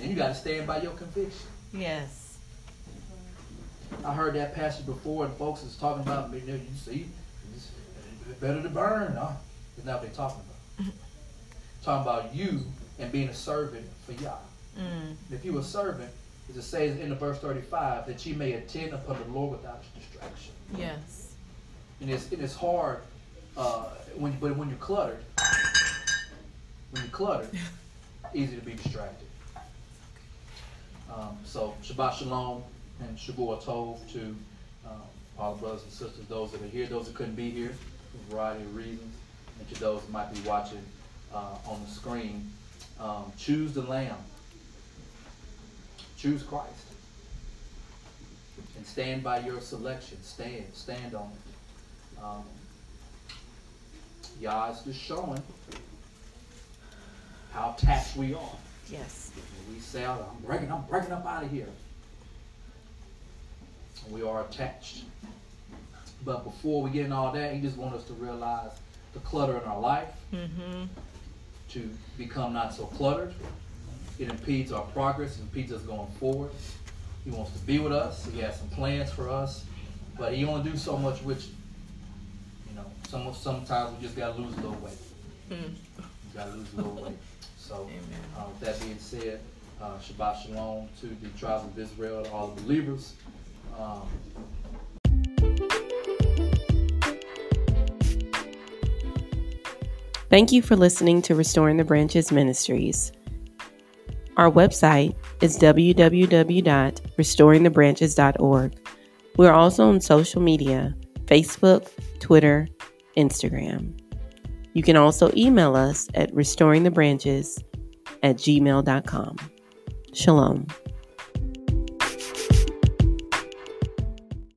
And you got to stand by your conviction. Yes. I heard that passage before, and folks is talking about, you see, it's better to burn. Huh? That's not what they're talking about. Talking about you and being a servant for Yah. Mm. If you a servant, as it says in the verse 35, that ye may attend upon the Lord without distraction. Yes. And it's hard, when you're cluttered. When you're cluttered, easy to be distracted. So Shabbat Shalom and Shavua Tov to all the brothers and sisters, those that are here, those that couldn't be here for a variety of reasons, and to those that might be watching on the screen. Choose the Lamb. Choose Christ. And stand by your selection. Stand on it. Yah is just showing how attached we are. Yes. We say, I'm breaking up out of here. We are attached. But before we get into all that, he just wants us to realize the clutter in our life, to become not so cluttered. It impedes our progress, impedes us going forward. He wants to be with us. He has some plans for us. But he only do so much, which, sometimes we just got to lose a little weight. Mm. We got to lose a little weight. So, with that being said, Shabbat Shalom to the tribes of Israel, to all the believers. Thank you for listening to Restoring the Branches Ministries. Our website is www.restoringthebranches.org. We're also on social media, Facebook, Twitter, Instagram. You can also email us at restoringthebranches@gmail.com. Shalom.